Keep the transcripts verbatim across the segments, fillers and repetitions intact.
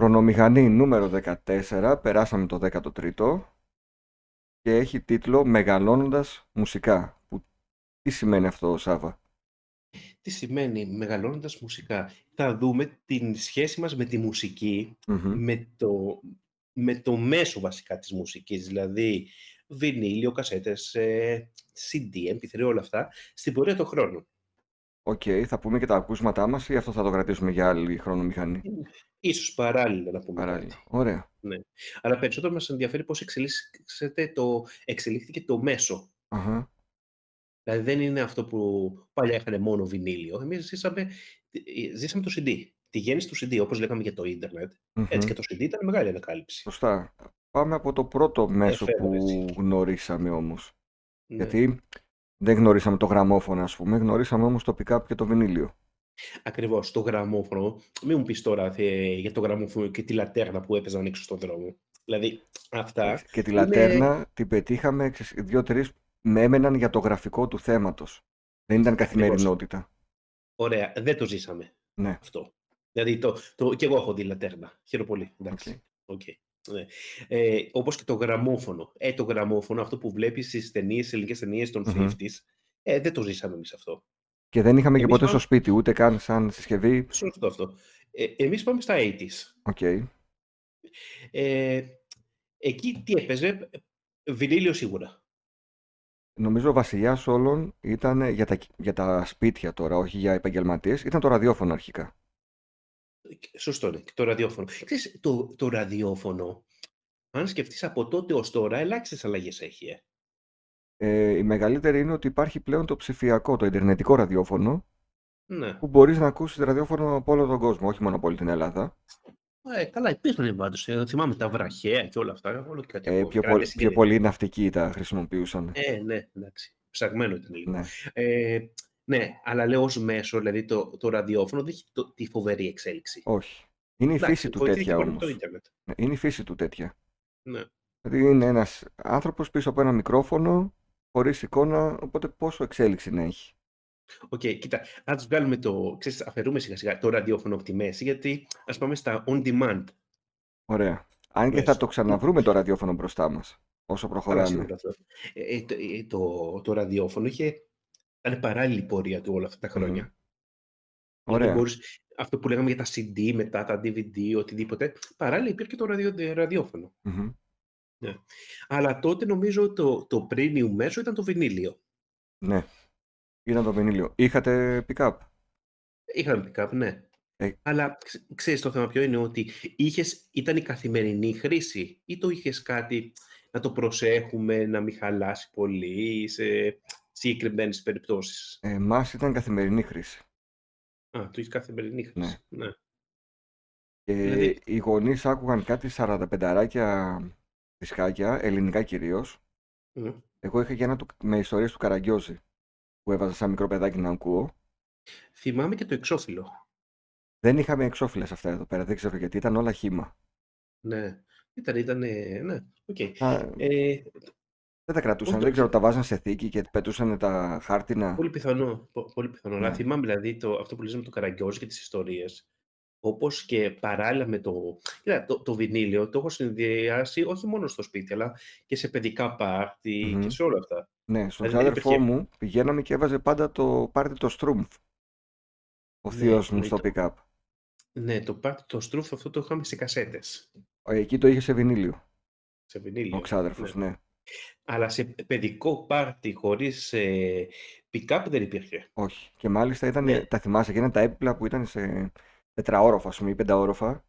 Χρονομηχανή νούμερο δεκατέσσερα, περάσαμε το δέκατο τρίτο και έχει τίτλο «Μεγαλώνοντας μουσικά». Που... Τι σημαίνει αυτό, Σάβα? Τι σημαίνει «Μεγαλώνοντας μουσικά»? Θα δούμε την σχέση μας με τη μουσική, mm-hmm. με, το, με το μέσο βασικά της μουσικής, δηλαδή βινίλιο, κασέτες, σι ντι, εμ πι θρι, όλα αυτά, στην πορεία των χρόνων. Οκ, okay, θα πούμε και τα ακούσματά μας ή αυτό θα το κρατήσουμε για άλλη χρονομηχανή? Ίσως παράλληλα να πούμε. Παράλληλα, ωραία. Ναι. Αλλά περισσότερο μας ενδιαφέρει πώς το, εξελίχθηκε το μέσο. Uh-huh. Δηλαδή δεν είναι αυτό που παλιά είχαν μόνο βινίλιο. Εμείς ζήσαμε, ζήσαμε το σι ντι, τη γέννηση του σι ντι, όπως λέγαμε για το ίντερνετ. Uh-huh. Έτσι και το σι ντι ήταν μεγάλη ανακάλυψη. Σωστά. Πάμε από το πρώτο μέσο Εφέβρεση. που γνωρίσαμε όμως. Ναι. Γιατί... δεν γνωρίσαμε το γραμμόφωνο, ας πούμε, γνωρίσαμε όμως το pick-up και το βινίλιο. Ακριβώς, το γραμμόφωνο. Μην μου πεις τώρα για το γραμμόφωνο και τη λατέρνα που έπαιζαν έξω στον δρόμο. Δηλαδή, αυτά... Και τη είναι... λατέρνα την πετύχαμε, δύο-τρεις με έμεναν για το γραφικό του θέματος. Δεν ήταν καθημερινότητα. Ακριβώς. Ωραία, δεν το ζήσαμε ναι. αυτό. Δηλαδή, το, το... και εγώ έχω δει λατέρνα. Χαίρομαι πολύ, εντάξει. Okay. Okay. Ναι. Ε, όπως και το γραμμόφωνο. Ε, το γραμμόφωνο, αυτό που βλέπεις στις ταινίες, στις ελληνικές ταινίες των mm-hmm. πενήντα, ε, δεν το ζήσαμε εμείς αυτό. Και δεν είχαμε εμείς και ποτέ πάμε... στο σπίτι, ούτε καν σαν συσκευή. Σωστό αυτό. Ε, εμείς πάμε στα ογδόντα. Okay. Ε, εκεί τι έπαιζε? Βινίλιο σίγουρα. Νομίζω ο βασιλιάς όλων ήταν για τα, για τα σπίτια τώρα, όχι για επαγγελματίες, ήταν το ραδιόφωνο αρχικά. Σωστό είναι, το ραδιόφωνο. Ξέρεις, το, το ραδιόφωνο, αν σκεφτείς από τότε ως τώρα, ελάχιστες αλλαγές έχει. Ε. Ε, η μεγαλύτερη είναι ότι υπάρχει πλέον το ψηφιακό, το ιντερνετικό ραδιόφωνο, ναι. που μπορείς να ακούσεις ραδιόφωνο από όλο τον κόσμο, όχι μόνο από όλη την Ελλάδα. Ε, καλά, υπήρχαν πάντως. Ε, θυμάμαι τα βραχαία και όλα αυτά. Όλο και κάτι ε, πιο, πολύ, πιο πολλοί ναυτικοί τα χρησιμοποιούσαν. Ε, ναι, εντάξει. Ψαγμένο ήταν λίγο. Ναι. Ε, Ναι, αλλά λέω ως μέσο, δηλαδή το, το ραδιόφωνο δεν έχει το, τη φοβερή εξέλιξη. Όχι. Είναι η φύση Λάξη, του τέτοια όμως. Ναι, είναι η φύση του τέτοια. Ναι. Δηλαδή είναι ένας άνθρωπος πίσω από ένα μικρόφωνο, χωρίς εικόνα, οπότε πόσο εξέλιξη να έχει. Οκ, okay, κοίτα, ας βγάλουμε το, ξέρεις, αφαιρούμε σιγά σιγά το ραδιόφωνο από τη μέση, γιατί ας πάμε στα on demand. Ωραία. Αν και μέσο. θα το ξαναβρούμε το ραδιόφωνο μπροστά μας, όσο προχωράμε. Ε, το, το, το ραδιόφωνο είχε... ήταν παράλληλη πορεία του όλα αυτά τα χρόνια. Mm. Ωραία. Μπορείς, αυτό που λέγαμε για τα σι ντι, μετά τα ντι βι ντι, οτιδήποτε, παράλληλα υπήρχε το ραδιο, ραδιόφωνο. Mm-hmm. Ναι. Αλλά τότε νομίζω το, το premium μέσο ήταν το βινίλιο. Ναι, ήταν το βινίλιο. Είχατε pick-up. Είχαμε pick-up, ναι. Ε... Αλλά ξέρεις το θέμα ποιο είναι, ότι είχες, ήταν η καθημερινή χρήση ή το είχες κάτι να το προσέχουμε, να μην χαλάσει πολύ, σε... συγκεκριμένες περιπτώσεις. Εμάς ήταν καθημερινή χρήση. Α, το είχε καθημερινή χρήση. Ναι. ναι. Και δηλαδή... οι γονείς άκουγαν κάτι σαρανταπενταράκια δισκάκια, ελληνικά κυρίως. Mm. Εγώ είχα και ένα του, με ιστορίες του Καραγκιόζη, που έβαζα σαν μικρό παιδάκι να ακούω. Θυμάμαι και το εξώφυλλο. Δεν είχαμε εξώφυλλες αυτά εδώ πέρα, δεν ξέρω γιατί, ήταν όλα χύμα. Ναι, ήταν, ήταν, ναι, οκ. Okay. Α... Ε... δεν τα κρατούσαν, ούτε... δεν ξέρω, τα βάζαν σε θήκη και πετούσαν τα χάρτινα. Πολύ πιθανό, πολύ πιθανό. Ναι. Θυμάμαι δηλαδή το, αυτό που λέμε το Καραγκιόζη και τις ιστορίες, όπως και παράλληλα με το... Κοίτα, το, το βινίλιο το έχω συνδυάσει όχι μόνο στο σπίτι, αλλά και σε παιδικά πάρτι mm-hmm. και σε όλα αυτά. Ναι, στον δηλαδή, αδερφό υπήρχε... μου πηγαίναμε και έβαζε πάντα το πάρτι το Strumf, ο ναι, θείος μου στο το... pick-up. Ναι, το πάρτι το Strumf αυτό το είχαμε σε κασέτες. Εκεί το είχε σε βινίλιο. Σε βινίλιο. Ο ξάδερφος, ναι. ναι. Αλλά σε παιδικό πάρτι χωρίς ε, pick-up δεν υπήρχε. Όχι. Και μάλιστα ήταν, ναι. τα θυμάσαι, και ήταν τα έπιπλα που ήταν σε τετραόροφα, ας πούμε, ή πενταόροφα.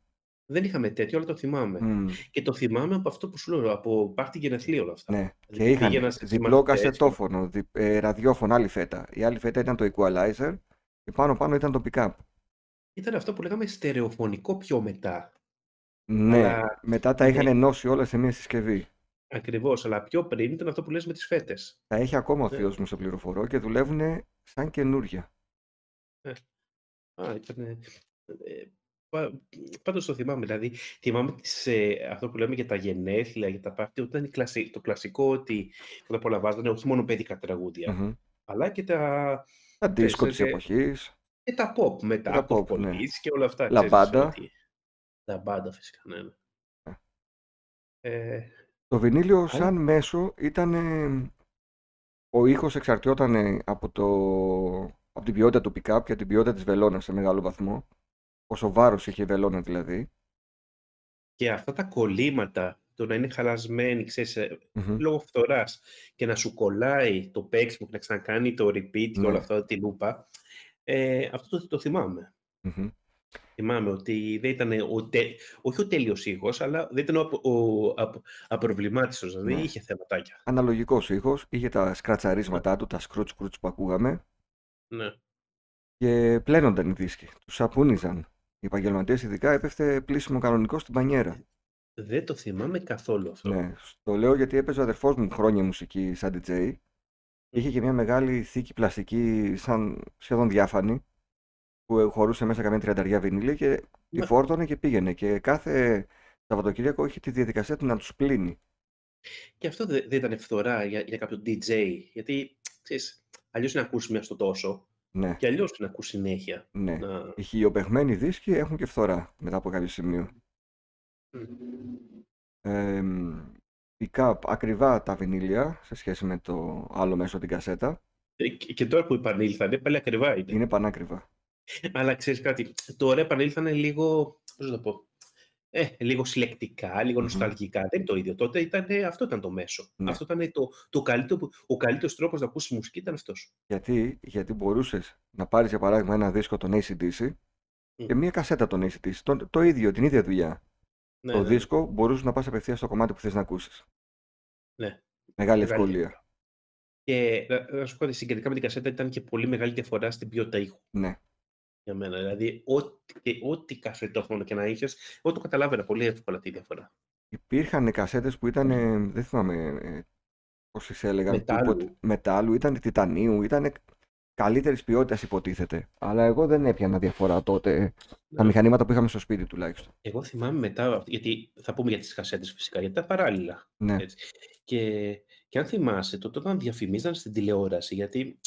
Δεν είχαμε τέτοιο, αλλά το θυμάμαι. Mm. Και το θυμάμαι από αυτό που σου λέω, από πάρτι γενεθλίων αυτά. Ναι. Και είχαν διπλό κασετόφωνο, δι, ε, ραδιόφωνο, άλλη φέτα. Η άλλη φέτα ήταν το equalizer και πάνω-πάνω ήταν το pick-up. Ήταν αυτό που λέγαμε στερεοφωνικό πιο μετά. Ναι, αλλά... μετά τα είχαν ναι. ενώσει όλα σε μια συσκευή. Ακριβώς, αλλά πιο πριν ήταν αυτό που λες με τις φέτες. Τα έχει ακόμα ο θείος μου στο πληροφορό και δουλεύουν σαν καινούρια. Ε, α, ήταν, ε, πάντως το θυμάμαι, δηλαδή θυμάμαι τις, ε, αυτό που λέμε για τα γενέθλια, για τα πάρτι, ήταν κλασι, το κλασικό ότι όταν απολαμβάζανε όχι μόνο παιδικά τραγούδια, mm-hmm. αλλά και τα... τα δίσκο της εποχής. Και τα pop μετά, τα pop, ναι. και όλα αυτά. Λαμπάντα. τα μπάντα φυσικά, ναι. Ε, το βινίλιο α, σαν μέσο ήταν, ο ήχος εξαρτιόταν από, το, από την ποιότητα του pick-up και την ποιότητα της βελόνας σε μεγάλο βαθμό, όσο βάρος είχε η βελόνα δηλαδή. Και αυτά τα κολλήματα, το να είναι χαλασμένοι, ξέρεις, mm-hmm. λόγω φθοράς και να σου κολλάει το παίξιμο και να ξανακάνει το repeat και mm-hmm. όλα αυτά, τη λούπα, ε, αυτό το, το θυμάμαι. Mm-hmm. Θυμάμαι ότι δεν ήταν ο τε, όχι ο τέλειος ήχος, αλλά δεν ήταν ο, ο, ο απο, απροβλημάτιστος, δηλαδή mm-hmm. είχε θεματάκια. Αναλογικός ήχος, είχε τα σκρατσαρίσματά του, τα σκρουτς-σκρουτς που ακούγαμε mm-hmm. και πλένονταν οι δίσκοι, τους σαπούνιζαν. Οι επαγγελματίες ειδικά έπεφτε πλήσιμο κανονικό στην πανιέρα. Δεν το θυμάμαι καθόλου αυτό. Ναι, το λέω γιατί έπαιζε ο αδερφός μου χρόνια μουσική σαν ντι τζέι. Είχε και μια μεγάλη θήκη πλαστική, σαν σχεδόν διάφανη, που χωρούσε μέσα καμία τριανταριά βινίλια και τη φόρτωνε και πήγαινε. Και κάθε Σαββατοκύριακο είχε τη διαδικασία του να τους πλύνει. Και αυτό δεν ήταν φθορά για, για κάποιο ντι τζέι. Γιατί ξέρεις, αλλιώς να ακούσει μια στο τόσο. Ναι. Και αλλιώς να ακούς συνέχεια. Ναι. Να... Οι χιλιοπαιχμένοι δίσκοι έχουν και φθορά μετά από κάποιο σημείο. Mm. Ε, pick-up, ακριβά τα βινίλια σε σχέση με το άλλο μέσο, την κασέτα. Ε, και τώρα που επανήλθανε, πάλι ακριβά είναι. Είναι πανάκριβα. Αλλά ξέρεις κάτι, τώρα επανήλθανε λίγο, πώς να το πω, ε, λίγο συλλεκτικά, λίγο mm-hmm. νοσταλγικά. Δεν είναι το ίδιο. Τότε ήταν, αυτό ήταν το μέσο. Ναι. Αυτό ήταν το, το καλύτερο, ο καλύτερος τρόπος να ακούσεις μουσική ήταν αυτός. Γιατί, γιατί μπορούσες να πάρεις για παράδειγμα ένα δίσκο των έι σι ντι σι mm. και μία κασέτα των έι σι ντι σι. Το, το ίδιο, την ίδια δουλειά. Ναι, το ναι. δίσκο μπορούσες να πας απευθείας στο κομμάτι που θες να ακούσεις. Ναι. Μεγάλη ευκολία. Και να σου πω ότι συγκεκριτικά με την κασέτα ήταν και πολύ μεγάλη διαφορά στην ποιότητα ήχου. Ναι. Για μένα. Δηλαδή, ό,τι, ό,τι κασετόφωνο και να είχες, εγώ το καταλάβαινα πολύ εύκολα τη διαφορά. Υπήρχαν κασέτες που ήταν, δεν θυμάμαι πώς τις έλεγαν, μετάλλου. Τίποτε, μετάλλου, ήταν τιτανίου, ήταν καλύτερης ποιότητας υποτίθεται. Αλλά εγώ δεν έπιανα διαφορά τότε, τα μηχανήματα που είχαμε στο σπίτι τουλάχιστον. Εγώ θυμάμαι μετά, γιατί θα πούμε για τις κασέτες φυσικά, γιατί τα παράλληλα. Ναι. Έτσι. Και, και αν θυμάσαι, τότε όταν διαφημίζαν στην τηλεόραση, γιατί...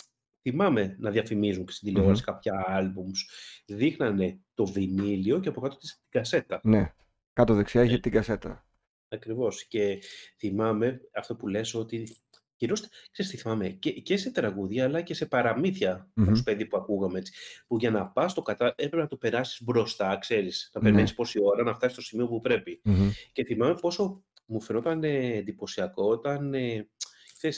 Θυμάμαι να διαφημίζουν και στην τηλεόραση mm-hmm. κάποια άλμπουμς. Δείχνανε το βινίλιο και από κάτω την κασέτα. Ναι, κάτω δεξιά είχε την κασέτα. Ακριβώς. Και θυμάμαι αυτό που λες ότι. Κυρίως, ξέρεις τι θυμάμαι, και, και σε τραγούδια αλλά και σε παραμύθια mm-hmm. προς παιδί που ακούγαμε έτσι. Που για να πας το κατά έπρεπε να το περάσεις μπροστά, ξέρεις. Να περιμένεις mm-hmm. πόση ώρα να φτάσεις στο σημείο που πρέπει. Mm-hmm. Και θυμάμαι πόσο μου φαινόταν εντυπωσιακό όταν. Ε,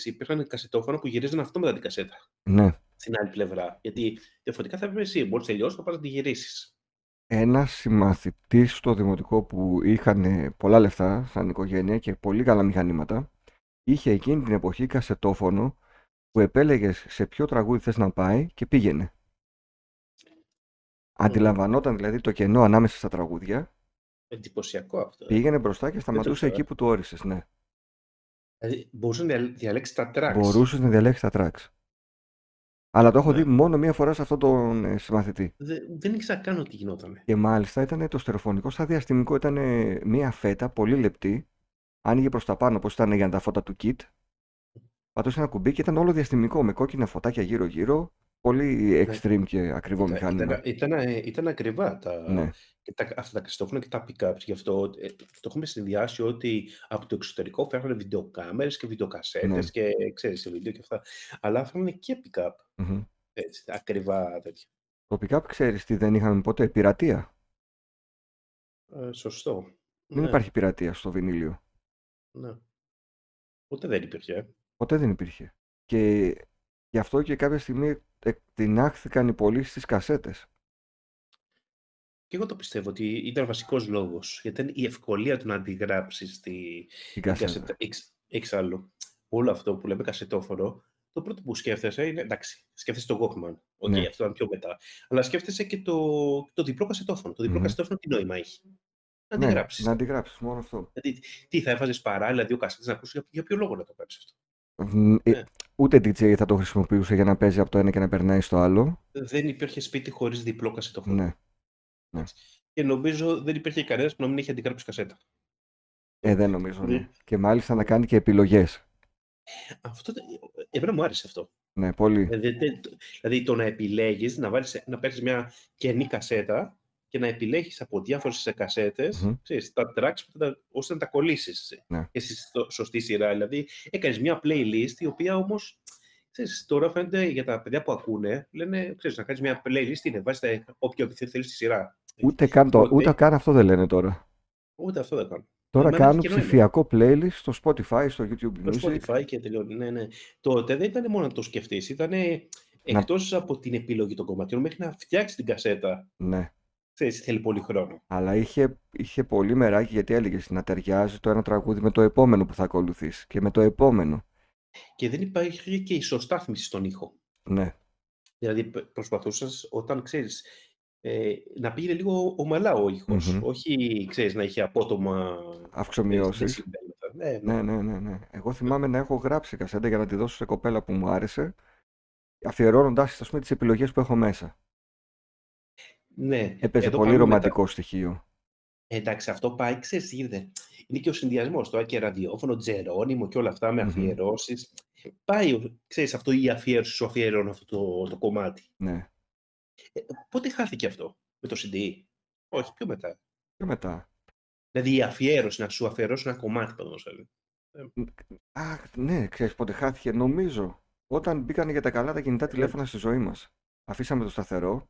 Υπήρχαν κασετόφωνα που γυρίζαν αυτόματα την κασέτα. Ναι. Στην άλλη πλευρά. Γιατί διαφορετικά θα έπρεπε εσύ. Μπορείς τελειώσει να πας να τη γυρίσεις. Ένας συμμαθητής στο δημοτικό που είχαν πολλά λεφτά σαν οικογένεια και πολύ καλά μηχανήματα, είχε εκείνη την εποχή κασετόφωνο που επέλεγες σε ποιο τραγούδι θες να πάει και πήγαινε. Αντιλαμβανόταν δηλαδή το κενό ανάμεσα στα τραγούδια. Εντυπωσιακό αυτό. Πήγαινε μπροστά και σταματούσε εκεί που του όρισες, ναι. Δηλαδή, μπορούσες να διαλέξεις τα tracks. Μπορούσες να διαλέξεις τα tracks. Αλλά το έχω yeah. δει μόνο μία φορά σε αυτόν τον συμμαθητή. Δε, δεν ήξερα καν ότι γινόταν. Και μάλιστα ήταν το στερεοφωνικό σταδιαστημικό. Ήταν μία φέτα πολύ λεπτή. Άνοιγε προς τα πάνω, όπως ήταν για τα φώτα του kit. Πατούσε ένα κουμπί και ήταν όλο διαστημικό. Με κόκκινα φωτάκια γύρω-γύρω. Πολύ extreme yeah. και ακριβό yeah. μηχάνημα. Ήταν, ήταν, ήταν ακριβά τα, yeah. και τα, αυτά τα κασετόφωνα και τα pick-ups. Γι' αυτό ε, το έχουμε συνδυάσει ότι από το εξωτερικό φέρνουν βιντεοκάμερες και βιντεοκασέτες yeah. και ξέρεις, βίντεο και αυτά. Αλλά φέρνουν και pick-up. Mm-hmm. Έτσι, ακριβά τέτοια. Το pick-up ξέρεις τι δεν είχαμε ποτέ, πειρατεία. Ε, σωστό. Δεν ναι. υπάρχει πειρατεία στο βινίλιο. Ναι. Ποτέ δεν υπήρχε. Ποτέ δεν υπήρχε. Και γι' αυτό και κάποια στιγμή εκτινάχθηκαν οι πωλήσεις στις κασέτες. Και εγώ το πιστεύω ότι ήταν βασικός λόγος, γιατί ήταν η ευκολία του να αντιγράψεις τη... την κασέτα. Εξ... Εξάλλου, όλο αυτό που λέμε κασετόφωνο, το πρώτο που σκέφτεσαι είναι, εντάξει, σκέφτεσαι το Walkman, okay, ναι. αυτό ήταν πιο μετά, αλλά σκέφτεσαι και το, το διπλό κασετόφωνο. Το διπλό mm-hmm. κασετόφωνο τι νόημα έχει. Να αντιγράψεις. Ναι, να αντιγράψεις, μόνο αυτό. Δηλαδή, τι θα έβαζες παράλληλα δύο κασέτες να ακούσεις, για, για ποιο λόγο να το κάνεις αυτό. Ναι. Ούτε ντι τζέι θα το χρησιμοποιούσε για να παίζει από το ένα και να περνάει στο άλλο. Δεν υπήρχε σπίτι χωρίς διπλό κασετόφωνο. Ναι. Ναι. Και νομίζω δεν υπήρχε κανένας που να μην είχε αντιγράψει κασέτα. Ε, δεν νομίζω. Ναι. Ναι. Και μάλιστα να κάνει και επιλογές. Αυτό. Εμένα μου άρεσε αυτό. Ναι, πολύ. Δηλαδή το να επιλέγεις να, να παίρνεις μια κενή κασέτα και να επιλέγεις από διάφορες κασέτες mm-hmm. ξέρεις, τα tracks τα, ώστε να τα κολλήσεις yeah. και στη σωστή σειρά. Δηλαδή έκανες μια playlist η οποία όμως ξέρεις, τώρα φαίνεται για τα παιδιά που ακούνε λένε ξέρεις, να κάνεις μια playlist είναι βάζεις τα, όποιο θέλεις στη σειρά. Ούτε καν, το, ούτε καν αυτό δεν λένε τώρα. Ούτε αυτό δεν κάνουν. Τώρα κάνουν ψηφιακό playlist στο Spotify, στο YouTube Music. Στο Spotify και τελειώνει, ναι, ναι. Τότε δεν ήταν μόνο να το σκεφτείς, ήταν εκτός από την επιλογή των κομματιών μέχρι να φτιάξεις την κασέτα. Ναι. Ξέρεις, θέλει πολύ χρόνο. Αλλά είχε, είχε πολύ μεράκι γιατί έλεγες να ταιριάζει το ένα τραγούδι με το επόμενο που θα ακολουθείς και με το επόμενο. Και δεν υπάρχει και ισοστάθμιση στον ήχο. Ναι. Δηλαδή προσπαθούσες όταν ξέρεις. Ε, να πήγαινε λίγο ομαλά ο ήχος, mm-hmm. όχι ξέρεις, να είχε απότομα αυξομοιώσεις. Ναι ναι. ναι, ναι, ναι. Εγώ θυμάμαι να έχω γράψει κασέτα για να τη δώσω σε κοπέλα που μου άρεσε, αφιερώνοντας, ας πούμε, τις επιλογές που έχω μέσα. Ναι. Έπαιζε εδώ πολύ ρομαντικό τα... στοιχείο. Εντάξει, αυτό πάει, ξέρεις τι γίνεται. Είναι και ο συνδυασμός τώρα και ραδιόφωνο, Τζερόνιμο και όλα αυτά με αφιερώσεις. Mm-hmm. Πάει, ξέρεις, αυτό η αφιέρωση σου αφιερώνει αυτό το, το κομμάτι. Ναι. Ε, πότε χάθηκε αυτό, με το σι ντι, όχι, πιο μετά. Πιο μετά. Δηλαδή η αφιέρωση, να σου αφιερώσει ένα κομμάτι πάνω σε. Αχ, ναι, ξέρεις πότε χάθηκε, νομίζω. Όταν μπήκαν για τα καλά τα κινητά τηλέφωνα στη ζωή μας. Αφήσαμε το σταθερό,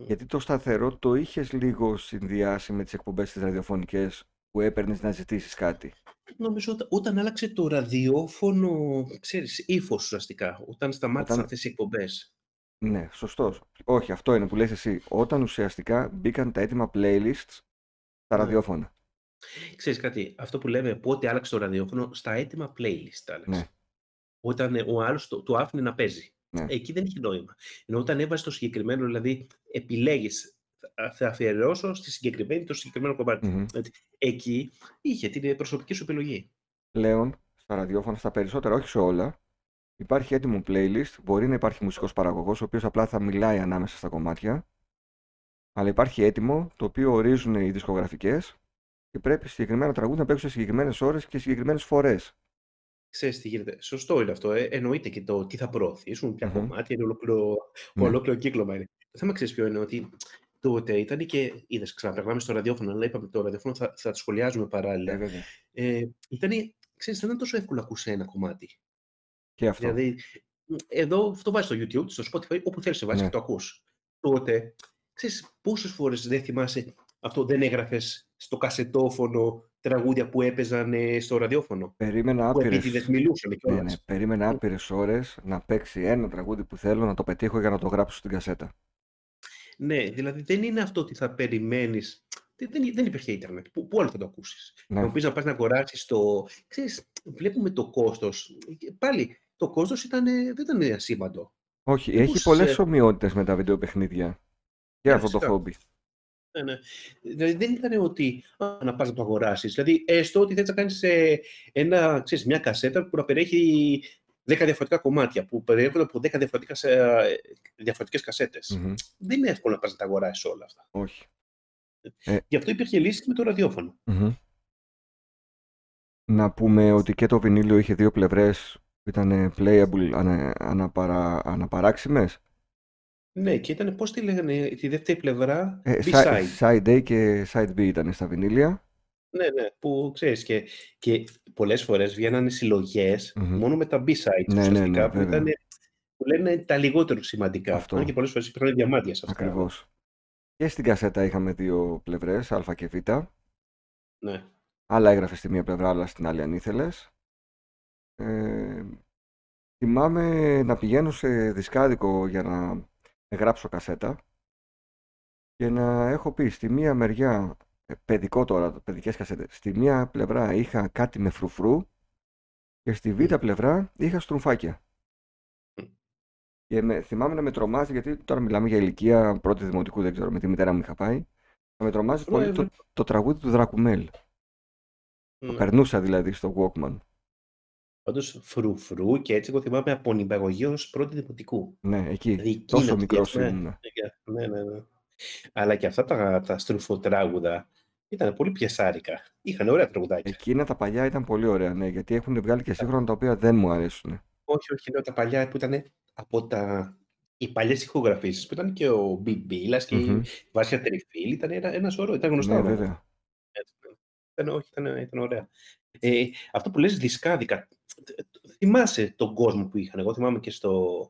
mm. γιατί το σταθερό το είχες λίγο συνδυάσει με τις εκπομπές τις ραδιοφωνικές που έπαιρνες να ζητήσεις κάτι. Νομίζω όταν, όταν άλλαξε το ραδιόφωνο, ξέρεις, ύφος ουσιαστικά, όταν σταμάτησαν όταν... αυτές οι εκπομπές. Ναι, σωστός. Όχι, αυτό είναι που λες εσύ. Όταν ουσιαστικά μπήκαν τα έτοιμα playlists στα ραδιόφωνα. Ξέρεις κάτι, αυτό που λέμε πότε άλλαξε το ραδιόφωνο, στα έτοιμα playlist άλλαξε. Ναι. Όταν ο άλλος το, το άφηνε να παίζει. Ναι. Εκεί δεν είχε νόημα. Ενώ όταν έβαζε το συγκεκριμένο, δηλαδή επιλέγεις, θα αφιερώσω στη συγκεκριμένη, το συγκεκριμένο κομμάτι. Mm-hmm. Δηλαδή, εκεί είχε την προσωπική σου επιλογή. Πλέον, στα ραδιόφωνα, στα περισσότερα, όχι σε όλα. Υπάρχει έτοιμο playlist, μπορεί να υπάρχει μουσικός παραγωγός, ο οποίος απλά θα μιλάει ανάμεσα στα κομμάτια, αλλά υπάρχει έτοιμο το οποίο ορίζουν οι δισκογραφικές και πρέπει συγκεκριμένα τραγούδια να παίξουν σε συγκεκριμένες ώρες και συγκεκριμένες φορές. Ξέρεις τι γίνεται. Σωστό είναι αυτό. Ε. Εννοείται και το τι θα προωθήσουν, ποια mm-hmm. κομμάτια, είναι ολόκληρο, mm-hmm. ολόκληρο κύκλωμα. Είναι. Το θέμα ξέρεις ποιο είναι, ότι τότε ήταν και. Είδες, ξαναπραγμάμε στο ραδιόφωνο, αλλά είπαμε το ραδιόφωνο θα, θα το σχολιάζουμε παράλληλα. Yeah, ε, ήταν, ξέρεις, δεν ήταν τόσο εύκολο να ακούσει ένα κομμάτι. Και αυτό. Δηλαδή, εδώ το βάζεις στο YouTube, στο Spotify, όπου θέλεις να βάζεις ναι. και το ακούς. Τότε, ξέρεις πόσες φορές δεν θυμάσαι αυτό, δεν έγραφες στο κασετόφωνο τραγούδια που έπαιζαν στο ραδιόφωνο. Περίμενα άπειρες, ναι, ναι, περίμενα άπειρες ώρες να παίξει ένα τραγούδι που θέλω, να το πετύχω για να το γράψω στην κασέτα. Ναι, δηλαδή δεν είναι αυτό ότι θα περιμένεις. Δεν, δεν υπήρχε ίντερνετ. Πού, πού άλλο θα το ακούσεις. Ναι. Να πεις να πας να αγοράσεις το. Ξέρεις, βλέπουμε το κόστος. Πάλι. Το κόστος ήταν, δεν ήταν ασήμαντο. Όχι, δεν έχει πούς... πολλές ομοιότητες με τα βιντεοπαιχνίδια. Και αυτό το χόμπι. Ναι, ναι. Δηλαδή δεν ήταν ότι α, να πας να το αγοράσεις. Δηλαδή έστω ότι θες να κάνεις ε, ένα, ξέρεις, μια κασέτα που να περιέχει δέκα διαφορετικά κομμάτια, που περιέχονται από δέκα διαφορετικές κασέτες. Mm-hmm. Δεν είναι εύκολο να πας να τα αγοράσεις όλα αυτά. Όχι. Ε... Γι' αυτό υπήρχε λύση με το ραδιόφωνο. Mm-hmm. Να πούμε ότι και το βινίλιο είχε δύο πλευρές. Ήταν playable, ανα, αναπαρα, αναπαράξιμες. Ναι, και ήταν πώς τη λέγανε, τη δεύτερη πλευρά, ε, B-side. Side A και Side B ήταν στα βινίλια. Ναι, ναι, που ξέρεις και, και πολλές φορές βγαίνανε συλλογές mm-hmm. μόνο με τα B-side, ναι, ουσιαστικά, ναι, ναι, που, ήταν, που λένε τα λιγότερο σημαντικά. Αυτό. Και πολλές φορές υπήρχαν διαμάντια σε αυτά. Ακριβώς. Και στην κασέτα είχαμε δύο πλευρές, α και β. Ναι. Άλλα έγραφες στη μία πλευρά, άλλα στην άλλη αν ήθελες. Ε, θυμάμαι να πηγαίνω σε δισκάδικο για να γράψω κασέτα και να έχω πει στη μία μεριά, παιδικό τώρα, παιδικές κασέτες, στη μία πλευρά είχα κάτι με φρουφρού και στη β' πλευρά είχα στρουμφάκια. Και με, θυμάμαι να με τρομάζει, γιατί τώρα μιλάμε για ηλικία πρώτη δημοτικού, δεν ξέρω με τη μητέρα μου είχα πάει, να με τρομάζει Λέβαια. πολύ το, το τραγούδι του Δρακουμέλ. Mm. Το περνούσα δηλαδή στο Walkman. Πάντως φρουφρού και έτσι, εγώ θυμάμαι από νηπαγωγή ως πρώτη δημοτικού. Ναι, εκεί. Δηλαδή, τόσο μικρός ήμουν. Ναι, ναι, ναι, ναι. Αλλά και αυτά τα, τα στρουφοτράγουδα ήταν πολύ πιεσάρικα. Είχαν ωραία τραγουδάκια. Εκείνα τα παλιά ήταν πολύ ωραία, ναι, γιατί έχουν βγάλει και σύγχρονα τα οποία δεν μου αρέσουν. Όχι, όχι, ναι, τα παλιά που ήταν από τα οι παλιές ηχογραφήσεις που ήταν και ο Μπιμπίλας και mm-hmm. η Βάσια Τεριφίλη, ήταν ένα, ένα σωρό, ήταν γνωστά. Ναι, βέβαια. Ήταν, όχι, ήταν, ήταν ωραία. Ε, αυτό που λες δισκάδικα, θυμάσαι τον κόσμο που είχαν. Εγώ θυμάμαι και στο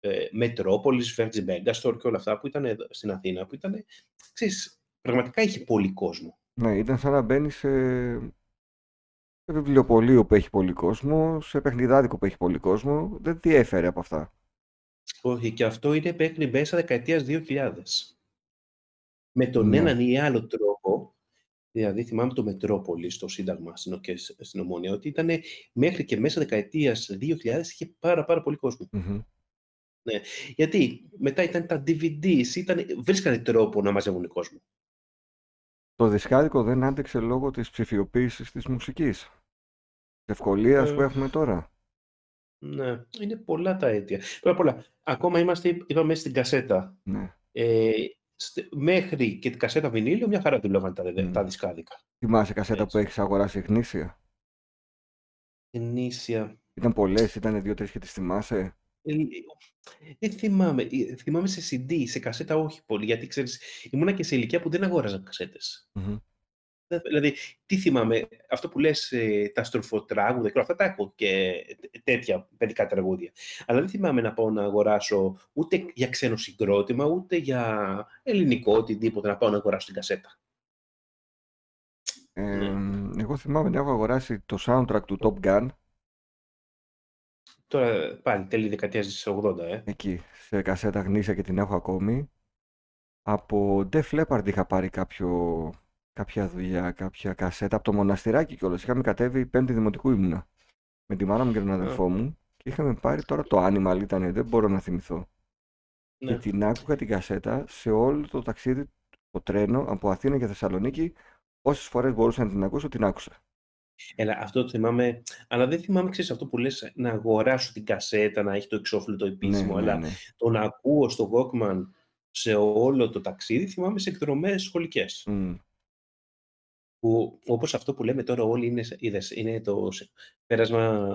ε, Metropolis, Fergie, Megastore και όλα αυτά που ήταν στην Αθήνα, που ήταν, ξέρεις, πραγματικά είχε πολύ κόσμο. Ναι, ήταν σαν να μπαίνει σε... σε βιβλιοπωλείο που έχει πολύ κόσμο, σε παιχνιδάδικο που έχει πολύ κόσμο. Δεν τι έφερε από αυτά. Όχι, και αυτό είναι μέχρι μέσα δεκαετίας δύο χιλιάδες. Με τον ναι. έναν ή άλλο τρόπο, δηλαδή θυμάμαι το Μετρόπολη στο Σύνταγμα και στην Ομόνια, ότι ήταν μέχρι και μέσα δεκαετίας δύο χιλιάδες είχε πάρα πάρα πολύ κόσμο. Mm-hmm. Ναι. Γιατί μετά ήταν τα ντι βι ντι, ήταν... βρίσκανε τρόπο να μαζεύουν κόσμο. Το δισκάδικο δεν άντεξε λόγω της ψηφιοποίησης της μουσικής, της ευκολίας ε... που έχουμε τώρα. Ναι, είναι πολλά τα αίτια. Πολλά, πολλά. Ακόμα είμαστε, είπαμε, στην κασέτα. Ναι. Ε, στε, μέχρι και την κασέτα βινίλιο, μια χαρά δουλεύαν τα, mm. τα δισκάδικα. Θυμάσαι κασέτα έτσι. Που έχεις αγοράσει γνήσια. Γνήσια. Ήταν πολλές, ήταν δύο-τρεις και τις θυμάσαι. Δεν ε, θυμάμαι. Θυμάμαι σε σι ντι, σε κασέτα όχι πολύ, γιατί ξέρεις, ήμουνα και σε ηλικία που δεν αγόραζαν κασέτες. Mm-hmm. Δηλαδή, τι θυμάμαι, αυτό που λες τα στροφοτράγουδα και αυτά τα έχω και τέτοια παιδικά τραγούδια. Αλλά δεν θυμάμαι να πάω να αγοράσω ούτε για ξένο συγκρότημα, ούτε για ελληνικό, οτιδήποτε, να πάω να αγοράσω την κασέτα. Ε, ναι. Εγώ θυμάμαι να έχω αγοράσει το soundtrack του Top Gun. Τώρα πάλι, τέλη δεκαετίας της ογδόντα, ε. Εκεί, σε κασέτα γνήσια και την έχω ακόμη. Από Def Leppard είχα πάρει κάποιο... κάποια δουλειά, κάποια κασέτα, από το Μοναστηράκι κιόλας. Είχαμε κατέβει πέμπτη δημοτικού ήμουνα. Με τη μάνα μου και τον αδερφό μου. Και είχαμε πάρει τώρα το Animal, ήταν, δεν μπορώ να θυμηθώ. Ναι. Και την άκουγα την κασέτα σε όλο το ταξίδι, το τρένο, από Αθήνα και Θεσσαλονίκη. Όσες φορές μπορούσα να την ακούσω, την άκουσα. Έλα, αυτό το θυμάμαι. Αλλά δεν θυμάμαι, ξέρεις, αυτό που λες, να αγοράσω την κασέτα, να έχει το εξώφυλλο επίσημο. Ναι, ναι, αλλά ναι. το να ακούω στο Walkman σε όλο το ταξίδι, θυμάμαι σε εκδρομές σχολικές. Mm. Που, όπως αυτό που λέμε τώρα όλοι είναι, είδες, είναι το πέρασμα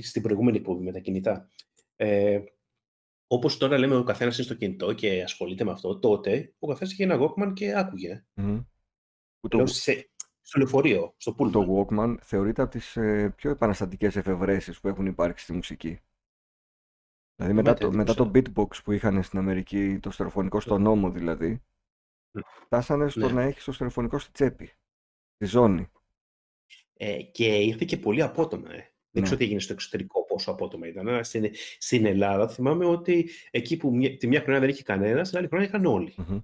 στην προηγούμενη εκπομπή με τα κινητά. Ε, όπως τώρα λέμε ο καθένας είναι στο κινητό και ασχολείται με αυτό, τότε ο καθένας είχε ένα Walkman και άκουγε. Mm. Λέω, σε, στο λεωφορείο, στο Pullman. Το Walkman θεωρείται από τις ε, πιο επαναστατικές εφευρέσεις που έχουν υπάρξει στη μουσική. Δηλαδή μετά, το, μετά το beatbox που είχαν στην Αμερική, το στερεοφωνικό στον νόμο δηλαδή, φτάσανε στο ναι. να έχεις το στερεοφωνικό στη τσέπη. Τη ζώνη. Ε, και ήρθε και πολύ απότομα. Ε. Ναι. Δεν ξέρω τι έγινε στο εξωτερικό, πόσο απότομα ήταν. Αλλά στην, στην Ελλάδα θυμάμαι ότι εκεί που μια, τη μια χρονιά δεν είχε κανένα, την άλλη χρονιά είχαν όλοι. Mm-hmm.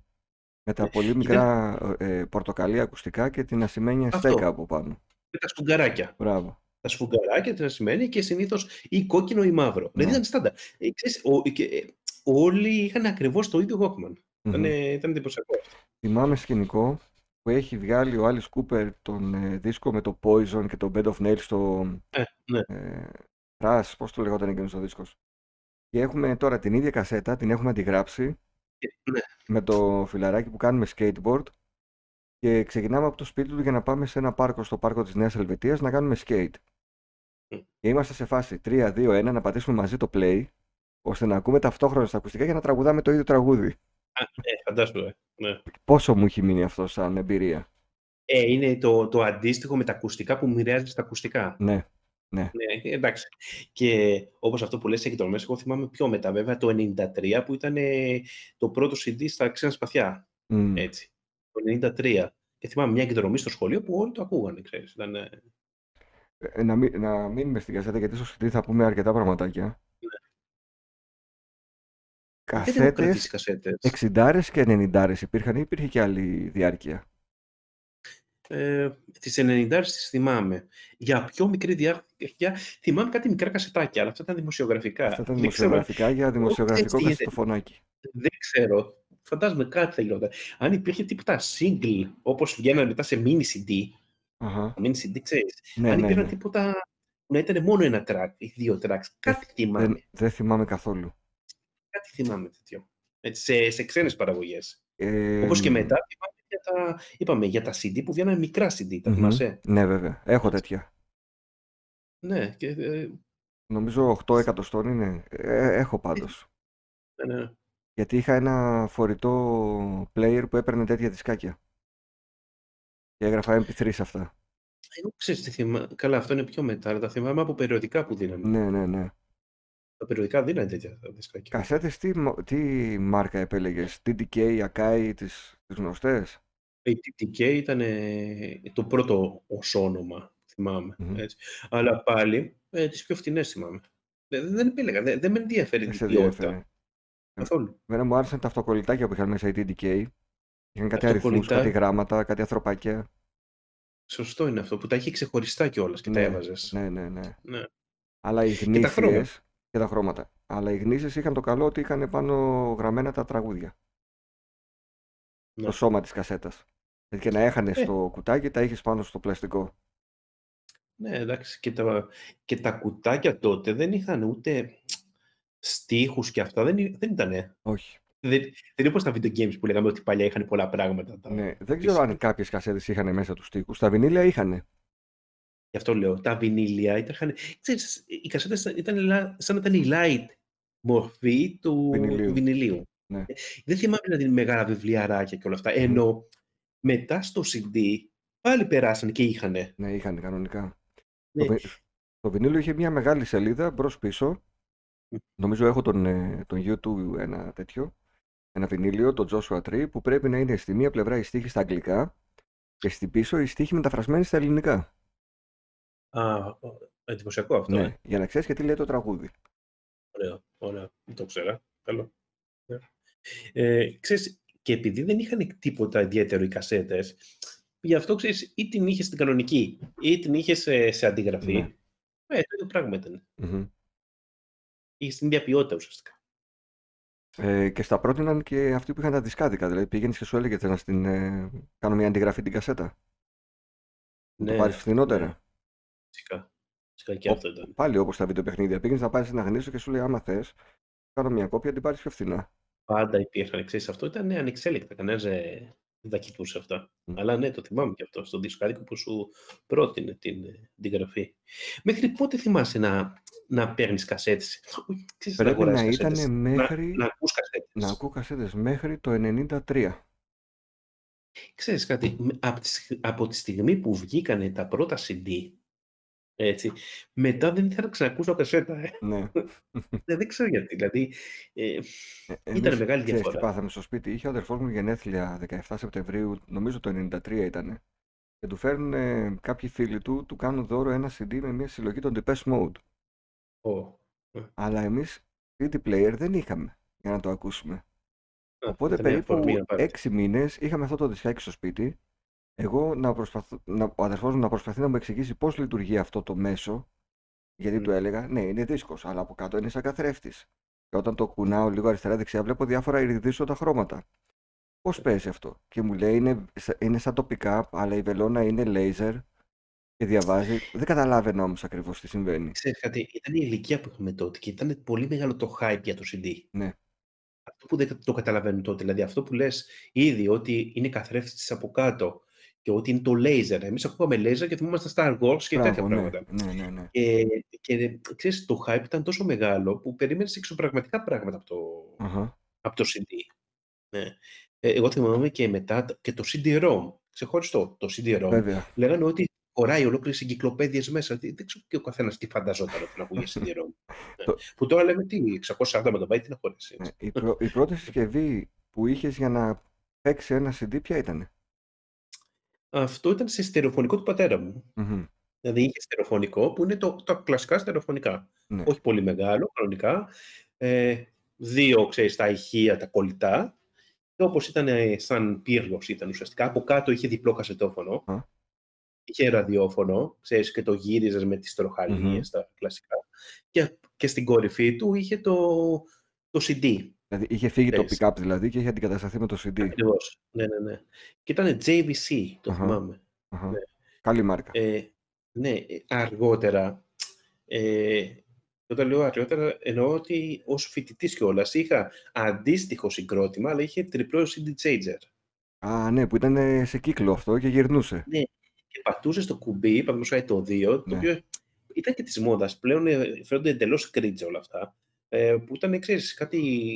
Με τα πολύ μικρά ήταν... ε, πορτοκαλία ακουστικά και την ασημένια στέκα από πάνω. Με τα σφουγγαράκια. Μπράβο. Τα σφουγγαράκια, την ασημένη και συνήθως ή κόκκινο ή μαύρο. Δηλαδή ήταν στάντα. Ε, ξέρεις, ο, και, ε, όλοι είχαν ακριβώς το ίδιο Walkman. Mm-hmm. Ήταν, ε, ήταν εντυπωσιακό. Θυμάμαι σκηνικό που έχει βγάλει ο Alice Cooper τον ε, δίσκο με το Poison και το Bed of Nails στο ε, ναι. ε, Ρας, πώς το λεγόταν εκείνος ο δίσκος. Και έχουμε τώρα την ίδια κασέτα, την έχουμε αντιγράψει ε, ναι. με το φιλαράκι που κάνουμε skateboard και ξεκινάμε από το σπίτι του για να πάμε σε ένα πάρκο, στο πάρκο της Νέας Ελβετίας, να κάνουμε skate. Mm. Και είμαστε σε φάση τρία, δύο, ένα, να πατήσουμε μαζί το play, ώστε να ακούμε ταυτόχρονα στα ακουστικά για να τραγουδάμε το ίδιο τραγούδι. Α, ε, φαντάζομαι, ναι. Πόσο μου έχει μείνει αυτό σαν εμπειρία. Ε, είναι το, το αντίστοιχο με τα ακουστικά που μοιράζεις τα ακουστικά. Ναι, ναι. ναι εντάξει. Και όπως αυτό που λες έχει το μέσα, εγώ θυμάμαι πιο μετά βέβαια το ενενήντα τρία που ήταν ε, το πρώτο σι ντι στα ξένα σπαθιά. Mm. Έτσι. Το ενενήντα τρία. Και θυμάμαι μια εκδρομή στο σχολείο που όλοι το ακούγανε, ξέρεις. Ήταν, ε... Ε, να, μην, να μείνουμε στην κασέτα γιατί στο σι ντι θα πούμε αρκετά πραγματάκια. Κασέτες, εξιντάρες και ενενηντάρες υπήρχαν ή υπήρχε και άλλη διάρκεια. Ε, τις ενενηντάρες τις θυμάμαι. Για πιο μικρή διάρκεια θυμάμαι κάτι μικρά κασετάκια, αλλά αυτά ήταν δημοσιογραφικά. Αυτά ήταν δημοσιογραφικά ξέρω... για δημοσιογραφικό oh, κασετοφωνάκι. Δεν ξέρω. Φαντάζομαι κάτι θα γινόταν. Αν υπήρχε τίποτα single, όπως βγαίνανε μετά σε mini σι ντι. Uh-huh. Mini σι ντι, ξέρεις. Ναι, αν ναι, υπήρχαν ναι. τίποτα που να ήταν μόνο ένα track ή δύο tracks. Κάτι δεν, θυμάμαι. Δεν, δεν θυμάμαι καθόλου. Κάτι θυμάμαι τέτοιο. Έτσι, σε, σε ξένες παραγωγές. Ε... Όπως και μετά είπαμε για, τα, είπαμε για τα σι ντι που βγαίνανε μικρά σι ντι, τα mm-hmm. θυμάσαι. Ναι, βέβαια. Έχω τέτοια. Ναι. Και, ε... νομίζω οκτώ εκατοστών είναι. Ε, έχω πάντως. ναι, ναι. Γιατί είχα ένα φορητό player που έπαιρνε τέτοια δισκάκια. Και έγραφα εμ πι θρι σε αυτά. Εγώ ξέρεις τι θυμάμαι. Καλά, αυτό είναι πιο μετά. Τα θυμάμαι από περιοδικά που δίνανε. Ναι, ναι, ναι. Τα περιοδικά δίνανε τέτοια δισκάκια. Κασέτες, τι, τι μάρκα επέλεγες, τι ντι κέι, Akai, τις, τις γνωστές. Η τι ντι κέι ήταν το πρώτο ως όνομα, θυμάμαι. Mm-hmm. Έτσι. Αλλά πάλι ε, τις πιο φτηνές θυμάμαι. Δεν, δεν επέλεγα, δεν, δεν με ενδιαφέρει την ποιότητα. Καθόλου. Μένα μου άρεσαν τα αυτοκολλητάκια που είχαν μέσα οι τι ντι κέι. Είχαν κάτι αριθμούς, κάτι γράμματα, κάτι ανθρωπάκια. Σωστό είναι αυτό, που τα είχε ξεχωριστά κιόλας και ναι, τα έβαζες. Ναι, ναι, ναι, ναι. Αλλά οι γνήσιες και, και τα χρώματα. Αλλά οι γνήσιες είχαν το καλό ότι είχαν πάνω γραμμένα τα τραγούδια. Ναι. Το σώμα της κασέτας. Και να έχανες ε. το κουτάκι, τα είχες πάνω στο πλαστικό. Ναι, εντάξει. Και τα, και τα κουτάκια τότε δεν είχαν ούτε στίχους και αυτά. Δεν, δεν ήτανε. Όχι. Δεν, δεν είναι όπως τα video games που λέγαμε ότι παλιά είχαν πολλά πράγματα. Τα... Ναι, δεν ξέρω αν κάποιες κασέτες είχαν μέσα τους στίχους. Τα βινίλια είχαν. Γι' αυτό λέω. Τα βινίλια ήταν. Ξέρεις, οι κασέτες ήταν σαν να ήταν η light μορφή του βινιλίου. Του βινιλίου. Ναι. Δεν θυμάμαι να δίνει μεγάλα βιβλιαράκια και όλα αυτά. Ενώ mm. μετά στο σι ντι πάλι περάσαν και είχανε. Ναι, είχανε κανονικά. Ναι. Το, το βινίλιο είχε μια μεγάλη σελίδα μπρος-πίσω. Mm. Νομίζω έχω τον, τον YouTube ένα τέτοιο. Ένα βινίλιο, το Joshua Tree, που πρέπει να είναι στη μία πλευρά η στίχη στα αγγλικά και στην πίσω η στίχη μεταφρασμένη στα ελληνικά. Α, εντυπωσιακό αυτό. Ναι, ε? Για να ξέρεις και τι λέει το τραγούδι. Ωραία, ωραία. Το ξέρα. Καλό. Ε, ξέρεις, και επειδή δεν είχαν τίποτα ιδιαίτερο οι κασέτες, γι' αυτό ξέρεις, ή την είχες στην κανονική, ή την είχες σε, σε αντιγραφή. Ναι. Ε, το πράγμα ήταν. Mm-hmm. Είχες την ίδια ποιότητα ουσιαστικά. Ε, και στα πρότειναν και αυτοί που είχαν τα δισκάδικα. Δηλαδή πήγαινες και σου έλεγε να στην ε, κάνω μια αντιγραφή την κασέτα. Ναι. Να το πάρεις φθηνότερα. Φυσικά. Φυσικά και αυτό ήταν. Πάλι όπως τα βιντεοπαιχνίδια. Πήγαινες να πάρεις ένα γνήσιο και σου λέει άμα θες, κάνω μια κόπια, την πάρεις πιο φθηνά. Πάντα υπήρχαν, ξέρεις, αυτό ήταν ναι, ανεξέλεκτα. Κανένας ε, δεν τα κοιτούσε αυτά. Mm. Αλλά ναι, το θυμάμαι και αυτό. Στον δισκάδικο που σου πρότεινε την αντιγραφή. Μέχρι πότε θυμάσαι να, να παίρνεις κασέτες? Πρέπει να, να ήταν μέχρι. Να, να ακούς κασέτες. Να ακούω κασέτες μέχρι το ενενήντα τρία. Ξέρεις κάτι, από τη, από τη στιγμή που βγήκανε τα πρώτα σι ντι, έτσι, μετά δεν ήθελα να ξανακούσω κασέτα. Ε. Ναι. Δεν ξέρω γιατί. Δηλαδή, ε, ε, ήταν μεγάλη διαφορά. Τι πάθαμε στο σπίτι. Είχε ο αδερφός μου γενέθλια δεκαεφτά Σεπτεμβρίου, νομίζω το ενενήντα τρία ήταν. Και του φέρνουν ε, κάποιοι φίλοι του, του κάνουν δώρο ένα σι ντι με μια συλλογή των Depeche Mode. Oh. Αλλά εμείς σι ντι player δεν είχαμε για να το ακούσουμε. Oh. Οπότε περίπου έξι μήνες είχαμε αυτό το δισκάκι στο σπίτι. Εγώ, να προσπαθ... να... ο αδερφός μου να προσπαθεί να μου εξηγήσει πώς λειτουργεί αυτό το μέσο, γιατί mm. του έλεγα, ναι, είναι δίσκος, αλλά από κάτω είναι σαν καθρέφτης. Και όταν το κουνάω λίγο αριστερά-δεξιά, βλέπω διάφορα ιριδίσσοντα χρώματα. Πώς παίζει αυτό? Και μου λέει, είναι, είναι σαν το pick-up, αλλά η βελόνα είναι λέιζερ και διαβάζει. Δεν καταλάβαινα όμως ακριβώς τι συμβαίνει. Ξέρεις κάτι, ήταν η ηλικία που είχαμε τότε και ήταν πολύ μεγάλο το hype για το σι ντι. Ναι. Αυτό που δεν το καταλαβαίνουν τότε, δηλαδή αυτό που λες ήδη ότι είναι καθρέφτης από κάτω. Και ότι είναι το λέιζερ. Εμείς ακούγαμε λέιζερ και θυμόμαστε Star Wars και Φράβο, τέτοια ναι, πράγματα. Ναι, ναι, ναι. Ε, και ξέρεις, το hype ήταν τόσο μεγάλο που περίμενες εξωπραγματικά πράγματα από το, uh-huh. από το σι ντι. Ναι. Ε, εγώ θυμάμαι και μετά και το σι ντι ρομ. Ξεχωριστό το σι ντι ρομ. Λέγανε ότι χωράει ολόκληρες εγκυκλοπαίδειες μέσα. Δεν ξέρω και ο καθένας τι φανταζόταν όταν ακούγε σι ντι ρομ. Ναι. Που τώρα λέμε τι, εξακόσια σαράντα μεγαμπάιτ τι να χωρέσει. Ναι, η, πρω, η πρώτη συσκευή που είχες για να παίξει ένα σι ντι ποια ήτανε? Αυτό ήταν σε στερεοφωνικό του πατέρα μου. Mm-hmm. Δηλαδή είχε στερεοφωνικό που είναι το, το κλασικά στερεοφωνικά. Ναι. Όχι πολύ μεγάλο, χρονικά. Ε, δύο, ξέρεις, τα ηχεία, τα κολλητά. Και όπως ήταν σαν πύργος ήταν ουσιαστικά. Από κάτω είχε διπλό κασετόφωνο. Mm-hmm. Είχε ραδιόφωνο, ξέρεις, και το γύριζες με τις τροχαλίες, mm-hmm. τα κλασικά. Και, και στην κορυφή του είχε το, το σι ντι. Δηλαδή είχε φύγει Λες. το pick-up δηλαδή και είχε αντικατασταθεί με το σι ντι. Ακριβώς, ναι, ναι, ναι. Και ήταν τζέι βι σι, το uh-huh. θυμάμαι. Uh-huh. Ναι. Καλή μάρκα. Ε, ναι, αργότερα, ε, όταν λέω αργότερα, εννοώ ότι ως φοιτητής κιόλας είχα αντίστοιχο συγκρότημα, αλλά είχε τριπλό σι ντι changer. Α, ναι, που ήταν σε κύκλο αυτό και γυρνούσε. Ναι, και πατούσε στο κουμπί, πατούσε το δύο, ναι. Το οποίο ήταν και της μόδας. Πλέον φαίνονται εντελώς cringe όλα αυτά. που ήταν, ξέρεις, κάτι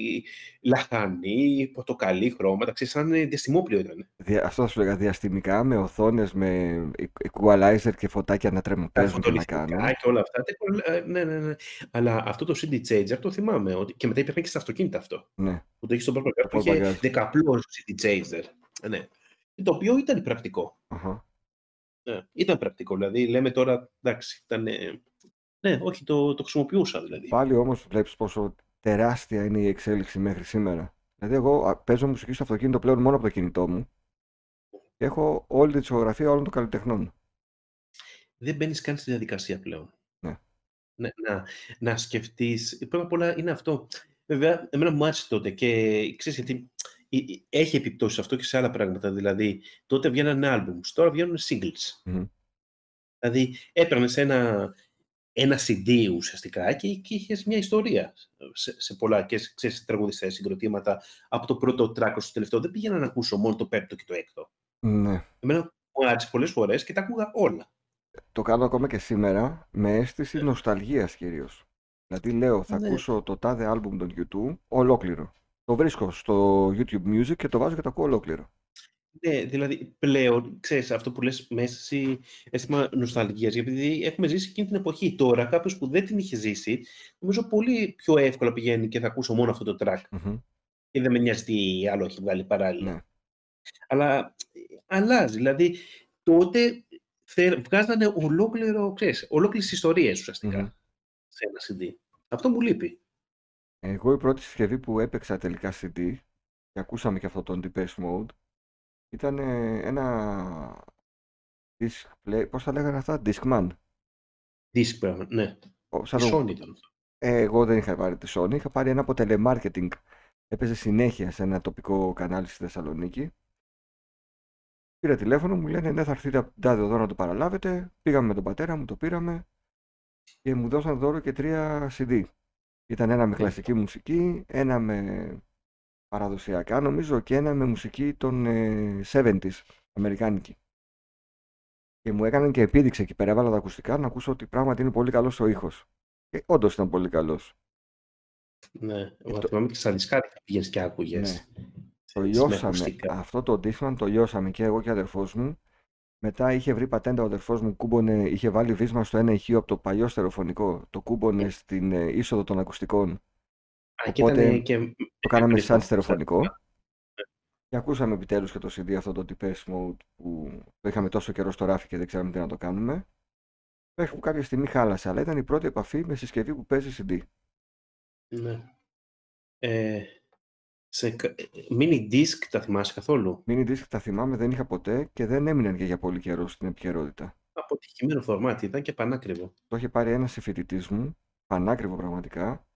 λαχανή, πορτοκαλί χρώματα, ξέρεις, σαν διαστημόπλιο ήταν. Αυτό θα σου λέγα, διαστημικά, με οθόνες, με equalizer και φωτάκια να τρεμοπέζουν και να κάνουν. Και όλα αυτά, ναι, ναι, ναι. Αλλά αυτό το σι ντι changer το θυμάμαι, ότι και μετά υπήρχε και στα αυτοκίνητα αυτό. Ναι. Που το είχε στον πορτοκαλί, που είχε δεκαπλό σι ντι changer. Ναι. Το οποίο ήταν πρακτικό. Uh-huh. Ναι, ήταν πρακτικό, δηλαδή, λέμε τώρα, εντάξει, ήταν... Ναι, όχι, το, το χρησιμοποιούσα δηλαδή. Πάλι όμως βλέπεις πόσο τεράστια είναι η εξέλιξη μέχρι σήμερα. Δηλαδή, εγώ παίζω μουσική στο αυτοκίνητο πλέον μόνο από το κινητό μου και έχω όλη τη δισκογραφία όλων των καλλιτεχνών. Δεν μπαίνεις καν στη διαδικασία πλέον. Ναι. Ναι, να, να σκεφτείς. Πρώτα απ' όλα είναι αυτό. Βέβαια, εμένα μου άρεσε τότε και ξέρεις γιατί έχει επιπτώσεις αυτό και σε άλλα πράγματα. Δηλαδή, τότε βγαίναν albums, τώρα βγαίνουν singles. Mm-hmm. Δηλαδή, έπαιρνε σε ένα. Ένα σι ντι ουσιαστικά και είχε μια ιστορία σε, σε πολλά και σε τραγουδιστές, συγκροτήματα. Από το πρώτο track στο τελευταίο δεν πήγαινα να ακούσω μόνο το πέμπτο και το έκτο. Ναι. Εμένα μου άρεσε πολλές φορές και τα ακούγα όλα. Το κάνω ακόμα και σήμερα με αίσθηση ναι. νοσταλγίας κυρίως. Δηλαδή λέω θα ναι. ακούσω το τάδε άλμπουμ των YouTube ολόκληρο. Το βρίσκω στο YouTube Music και το βάζω και το ακούω ολόκληρο. Ναι, δηλαδή πλέον, ξέρεις, αυτό που λες με αίσθηση, αίσθημα νοσταλγίας, γιατί έχουμε ζήσει εκείνη την εποχή. Τώρα, κάποιος που δεν την είχε ζήσει, νομίζω πολύ πιο εύκολα πηγαίνει και θα ακούσω μόνο αυτό το track. Mm-hmm. Και δεν με νοιάζει τι άλλο έχει βγάλει παράλληλα. Mm. Αλλά αλλάζει. Δηλαδή, τότε θε, βγάζανε ολόκληρο, ξέρεις, ολόκληρες ιστορίες ουσιαστικά mm-hmm. σε ένα σι ντι. Αυτό μου λείπει. Εγώ η πρώτη συσκευή που έπαιξα τελικά σι ντι, και ακούσαμε και αυτό τον Depeche Mode, ήταν ένα disc, πώς θα λέγανε αυτά, Discman. Discman, ναι. Σαν το... Sony ήταν αυτό. Ε, εγώ δεν είχα πάρει τη Sony, είχα πάρει ένα από telemarketing. Έπαιζε συνέχεια σε ένα τοπικό κανάλι στη Θεσσαλονίκη. Πήρα τηλέφωνο, μου λένε ναι θα έρθει τάδε εδώ να το παραλάβετε. Πήγαμε με τον πατέρα μου, το πήραμε και μου δώσαν δώρο και τρία σι ντι. Ήταν ένα με κλασική μουσική, ένα με... παραδοσιακά νομίζω και ένα με μουσική των ε, εβδομήντα, αμερικάνικη. Και μου έκαναν και επίδειξε εκεί πέρα, έβαλα τα ακουστικά να ακούσω ότι πράγματι είναι πολύ καλός ο ήχος. Και όντως ήταν πολύ καλός. Ναι, εγώ το... θυμάμαι και στα δισκάρια πήγες και άκουγες. Ναι. Το λιώσαμε, αυτό το Discman το λιώσαμε και εγώ και ο αδερφός μου. Μετά είχε βρει πατέντα ο αδερφός μου, κούμπονε, είχε βάλει βίσμα στο ένα ηχείο από το παλιό στερεοφωνικό. Το κούμπονε στην είσοδο των ακουστικών. Οπότε και ήταν και... το κάναμε σαν στερεοφωνικό και ακούσαμε επιτέλους και το σι ντι αυτό το Depeche Mode που το είχαμε τόσο καιρό στο ράφι και δεν ξέραμε τι να το κάνουμε. Μέχρι που κάποια στιγμή χάλασε, αλλά ήταν η πρώτη επαφή με συσκευή που παίζει σι ντι. Ναι. Ε, σε... Mini disc τα θυμάσαι καθόλου? Mini disc τα θυμάμαι, δεν είχα ποτέ και δεν έμειναν και για πολύ καιρό στην επικαιρότητα. Αποτυχημένο φορμάτι ήταν και πανάκριβο. Το είχε πάρει ένας συμφοιτητής μου, πανάκριβο πραγματικά.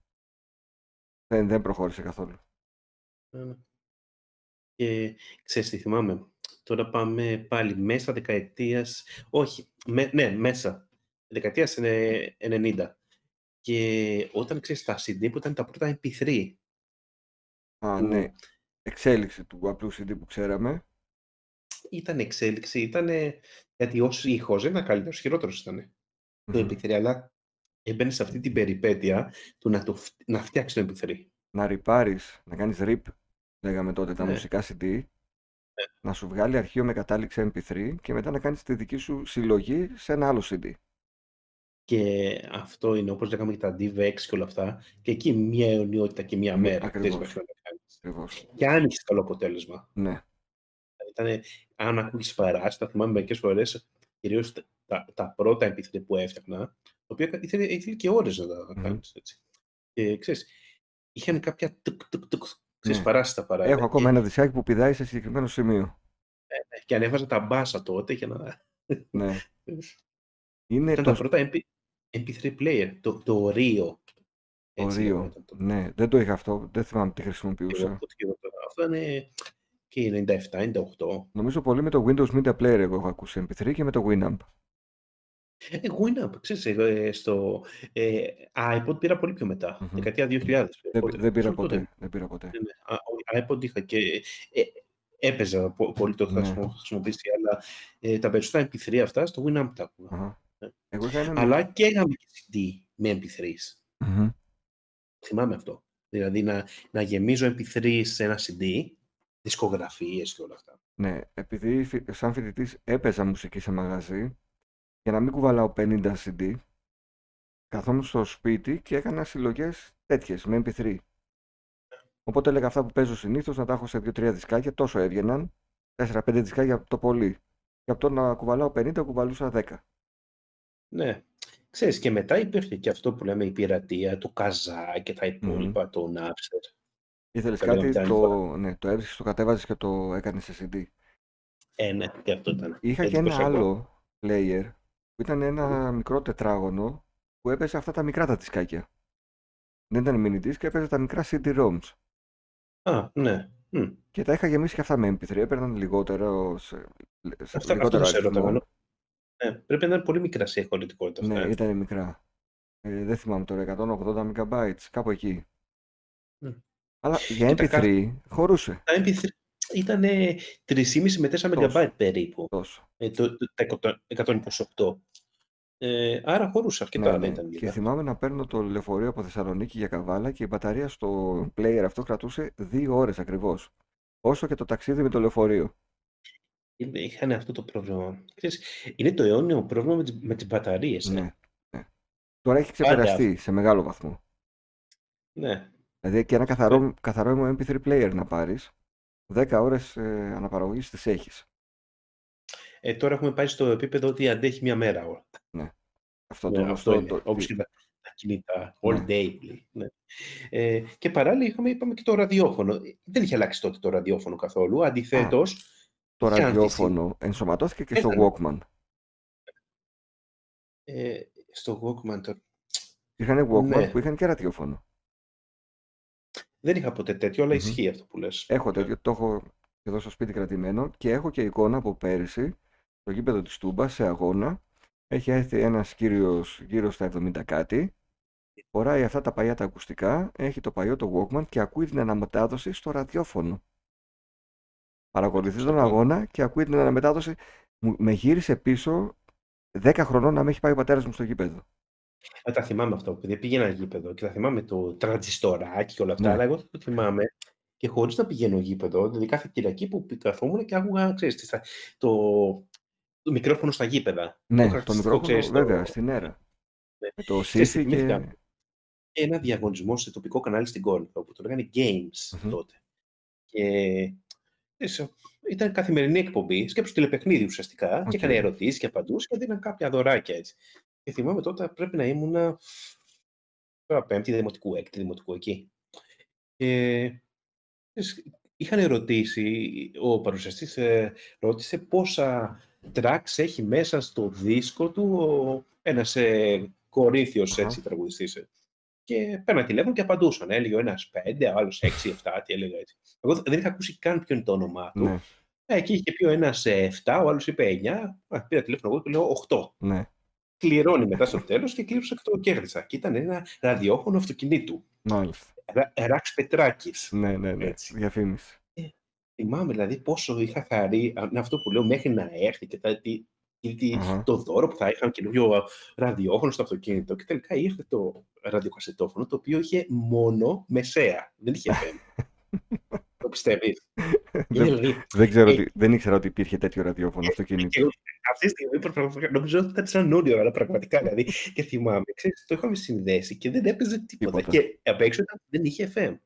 Δεν, δεν προχώρησε καθόλου. Και ξέρεις τι θυμάμαι. Τώρα πάμε πάλι μέσα δεκαετίας... Όχι, με, ναι, μέσα. Δεκαετίας ενενήντα. Και όταν ξέρεις τα σι ντι που ήταν τα πρώτα εμ πι θρι. Α, που... ναι. Εξέλιξη του απλού σι ντι που ξέραμε. Ήταν εξέλιξη. Ήτανε... Γιατί ως ήχος δεν ήταν καλύτερος, χειρότερος ήταν. Mm-hmm. Το εμ πι θρι, αλλά... Έμπαινε σε αυτή την περιπέτεια του να, το, να φτιάξει το εμ πι θρι. Να ριπάρεις, να κάνεις rip, λέγαμε τότε, τα ναι. μουσικά σι ντι, ναι. να σου βγάλει αρχείο με κατάληξη εμ πι θρι και μετά να κάνεις τη δική σου συλλογή σε ένα άλλο σι ντι. Και αυτό είναι, όπως λέγαμε και τα ντι βι εξ και όλα αυτά, και εκεί μια αιωνιότητα και μια μέρα. Ακριβώς. Ακριβώς. Και άνοιξε καλό αποτέλεσμα. Ναι. Ήτανε, αν ακούγεις παράς, θα θυμάμαι μερικές φορές, κυρίως τα, τα, τα πρώτα εμ πι θρι που έφτιαχνα, το οποίο ήθελε, ήθελε και ώρες να τα mm. κάνεις, έτσι. Και ξέρεις, είχαν κάποια τουκ τουκ τουκ, ξέρεις, ναι. παράσεις τα παράδια. Έχω ακόμα και... ένα δισάκι που πηδάει σε συγκεκριμένο σημείο. Ε, και ανέβαζα τα μπάσα τότε για να... Ναι. Είναι ήταν το... τα πρώτα εμ πι θρι player, το, το Ρίο. Το Ρίο, ναι, δεν το είχα αυτό, δεν θυμάμαι τι χρησιμοποιούσα. Αυτό είναι και ενενήντα επτά ενενήντα οκτώ. Νομίζω πολύ με το Windows Media Player εγώ έχω ακούσει εμ πι θρι και με το Winamp. Εγώ είναι, ξέρεις, στο ε, iPod πήρα πολύ πιο μετά, mm-hmm. δεκαετία δύο χιλιάδες. Δεν, δεν πήρα ποτέ, τότε. δεν πήρα ποτέ. Ναι, iPod είχα και ε, έπαιζα πολύ το ναι. θα χρησιμοποιήσει, αλλά ε, τα περισσότερα εμ πι θρι αυτά στο Winamp τα ακούγα. Uh-huh. Ναι. Αλλά και είχαμε και σι ντι με εμ πι θρι. Mm-hmm. Θυμάμαι αυτό. Δηλαδή να, να γεμίζω εμ πι θρι σε ένα σι ντι, δισκογραφίες και όλα αυτά. Ναι, επειδή σαν φοιτητής έπαιζα μουσική σε μαγαζί, για να μην κουβαλάω πενήντα σι ντι, καθόμουν στο σπίτι και έκανα συλλογές τέτοιες με εμ πι θρι. Οπότε έλεγα αυτά που παίζω συνήθως να τα έχω σε δύο τρία δισκάκια, τόσο έβγαιναν, τέσσερα πέντε δισκάκια το πολύ. Και από το να κουβαλάω πενήντα, κουβαλούσα δέκα. Ναι. Ξέρεις, και μετά υπήρχε και αυτό που λέμε η πειρατεία, το καζά και τα υπόλοιπα, mm. το Napster. Ήθελες κάτι, το, ναι, το έβρισκες, το κατέβαζες και το έκανες σε σι ντι. Ε, ναι, και αυτό ήταν. Είχα και ένα άλλο player που ήταν ένα μικρό τετράγωνο που έπαιζε αυτά τα μικρά τα δισκάκια. Δεν ήταν mini disc, έπαιζε τα μικρά σι ντι-ROMs. Α, ναι. Mm. Και τα είχα γεμίσει και αυτά με εμ πι θρι, έπαιρναν λιγότερο σε, σε αυτά, λιγότερο αριθμό. Ναι, πρέπει να είναι πολύ μικρά σε χωρητικότητα αυτά. Ναι, ε. ήταν μικρά. Ε, δεν θυμάμαι τώρα, εκατόν ογδόντα μεγαμπάιτ, κάπου εκεί. Mm. Αλλά για εμ πι θρι τα... χωρούσε. Τα εμ πι θρι ήταν τρία κόμμα πέντε με τέσσερα μεγαμπάιτ περίπου. Τόσο. Ε, το, τα εκατόν είκοσι οκτώ. Ε, άρα χωρούσε αρκετά. Ναι, ναι. Ήταν, και θυμάμαι να παίρνω το λεωφορείο από Θεσσαλονίκη για Καβάλα και η μπαταρία στο player αυτό κρατούσε δύο ώρες ακριβώς. Όσο και το ταξίδι με το λεωφορείο. Είχαν αυτό το πρόβλημα. Είναι το αιώνιο πρόβλημα με τις, με τις μπαταρίες. Ναι, ναι. Ναι. Τώρα έχει ξεπεραστεί Άρα. σε μεγάλο βαθμό. Ναι. Δηλαδή και ένα καθαρό, ναι. καθαρό εμ πι θρι player να πάρεις, δέκα ώρες ε, αναπαραγωγής τις έχεις. Ε, τώρα έχουμε πάει στο επίπεδο ότι αντέχει μία μέρα όλα. Ναι. Αυτό το, ναι, αυτό είναι. Το... Όπως και τα κινητά, all ναι. day. Ναι. Ε, και παράλληλα είχαμε, είπαμε και το ραδιόφωνο. Δεν είχε αλλάξει τότε το ραδιόφωνο καθόλου. Αντιθέτως, Α. το ραδιόφωνο ενσωματώθηκε και Έλα. στο Walkman. Ε, στο Walkman το... Είχανε Walkman ναι. που είχαν και ραδιόφωνο. Δεν είχα ποτέ τέτοιο, αλλά mm-hmm. ισχύει αυτό που λες. Έχω τέτοιο, το έχω εδώ στο σπίτι κρατημένο και έχω και εικόνα από πέρυσι, στο γήπεδο της Τούμπας, σε αγώνα. Έχει έρθει ένας κύριος γύρω στα εβδομήντα κάτι, φοράει αυτά τα παλιά τα ακουστικά, έχει το παλιό το Walkman και ακούει την αναμετάδοση στο ραδιόφωνο. Παρακολουθεί τον αγώνα και ακούει την αναμετάδοση. Με γύρισε πίσω δέκα χρονών να με έχει πάει ο πατέρας μου στο γήπεδο. Α, τα θυμάμαι αυτό. Επειδή πήγαινα γήπεδο και τα θυμάμαι το τραντζιστοράκι και όλα αυτά. Ναι. Αλλά εγώ το θυμάμαι και χωρίς να πηγαίνω γήπεδο. Δηλαδή κάθε Κυριακή που καθόμουν και άκουγα, ξέρεις, το, το μικρόφωνο στα γήπεδα. Ναι, το, το μικρόφωνο, ξέρεις, βέβαια, το... στην αίρα. Ναι. Το σύστη και... Ένα διαγωνισμό σε τοπικό κανάλι στην Κόρινθο που το λέγανε Games mm-hmm. τότε. Και... Ήταν καθημερινή εκπομπή, σκέψου τηλεπαιχνίδι ουσιαστικά, okay. και έκανε ερωτήσεις και απαντούς και δίναν κάποια δωράκια έτσι. Και θυμάμαι τότε πρέπει να ήμουν τώρα πέμπτη δημοτικού, έκτη δημοτικού εκεί. Ε, είχαν ρωτήσει, ο παρουσιαστής ε, ρώτησε πόσα tracks έχει μέσα στο δίσκο του ο, ένας ε, κορίθιος uh-huh. έτσι τραγουδιστής. Και παίρναν τηλέφωνο και απαντούσαν. Έλεγε ο ένας πέντε, ο άλλος έξι, εφτά, τι έλεγα έτσι. Εγώ δεν είχα ακούσει καν ποιο είναι το όνομά του. Ναι. Εκεί είχε πει ο ένας εφτά, ο άλλος είπε εννιά. Πήρα τηλέφωνο εγώ και λέω οκτώ. Ναι. Κληρώνει μετά στο τέλος και κλήρωσα και το κέρδισα. Και ήταν ένα ραδιόφωνο αυτοκινήτου. Μάλιστα. Ράξ Πετράκης. Ναι, ναι, ναι. Έτσι. Διαφήμιση. Ε, θυμάμαι δηλαδή πόσο είχα χαρεί αυτό που λέω μέχρι να έρθει και τα. Uh-huh. Το δώρο που θα είχαν καινούριο ραδιόφωνο στο αυτοκίνητο και τελικά ήρθε το ραδιοκασετόφωνο το οποίο είχε μόνο μεσαία, δεν είχε εφ εμ. Το πιστεύεις? δεν, δεν, ξέρω ότι, δεν ήξερα ότι υπήρχε τέτοιο ραδιόφωνο αυτοκίνητο. Αυτή τη στιγμή νομίζω ότι ήταν σαν όνειρο, αλλά πραγματικά δηλαδή. Και θυμάμαι, ξέρεις, το είχαμε συνδέσει και δεν έπαιζε τίποτα. τίποτα. Και απ' έξω δεν είχε εφ εμ.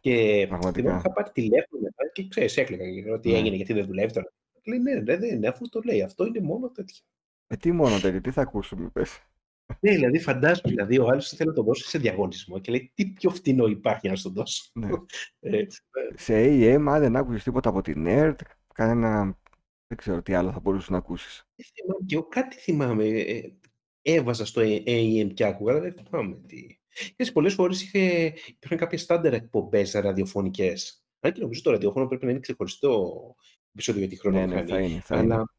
Και θυμάμαι, είχα πάρει τηλέφωνο μετά και ξέρεις, έκλαιγα ότι έγινε γιατί δεν δουλεύει τώρα. Λέει, ναι, ναι, ναι, ναι, αφού το λέει. Αυτό είναι μόνο τέτοιο. Ε, τι μόνο τέτοιο, τι θα ακούσουμε, πες. Ναι, δηλαδή φαντάζομαι, δηλαδή, ο άλλος ήθελε να το δώσει σε διαγωνισμό και λέει, τι πιο φτηνό υπάρχει να σου το δώσω. Ναι. Έτσι, ναι. Σε έι εμ, αν δεν άκουσες τίποτα από την Nerd, κανένα, δεν ξέρω τι άλλο θα μπορούσες να ακούσεις. Ε, θυμάμαι, και εγώ κάτι θυμάμαι, ε, έβαζα στο έι εμ και άκουγα, αλλά δεν θυμάμαι τι. Και πολλές φορές υπήρχαν κάποιες στάνταρ εκπομπές ραδιοφωνικές. Αν και νομίζω το ραδιόφωνο πρέπει να είναι ξεχωριστό επεισόδιο για τη Χρονομηχανή. Ναι, ναι, θα είναι, θα είναι. Αλλά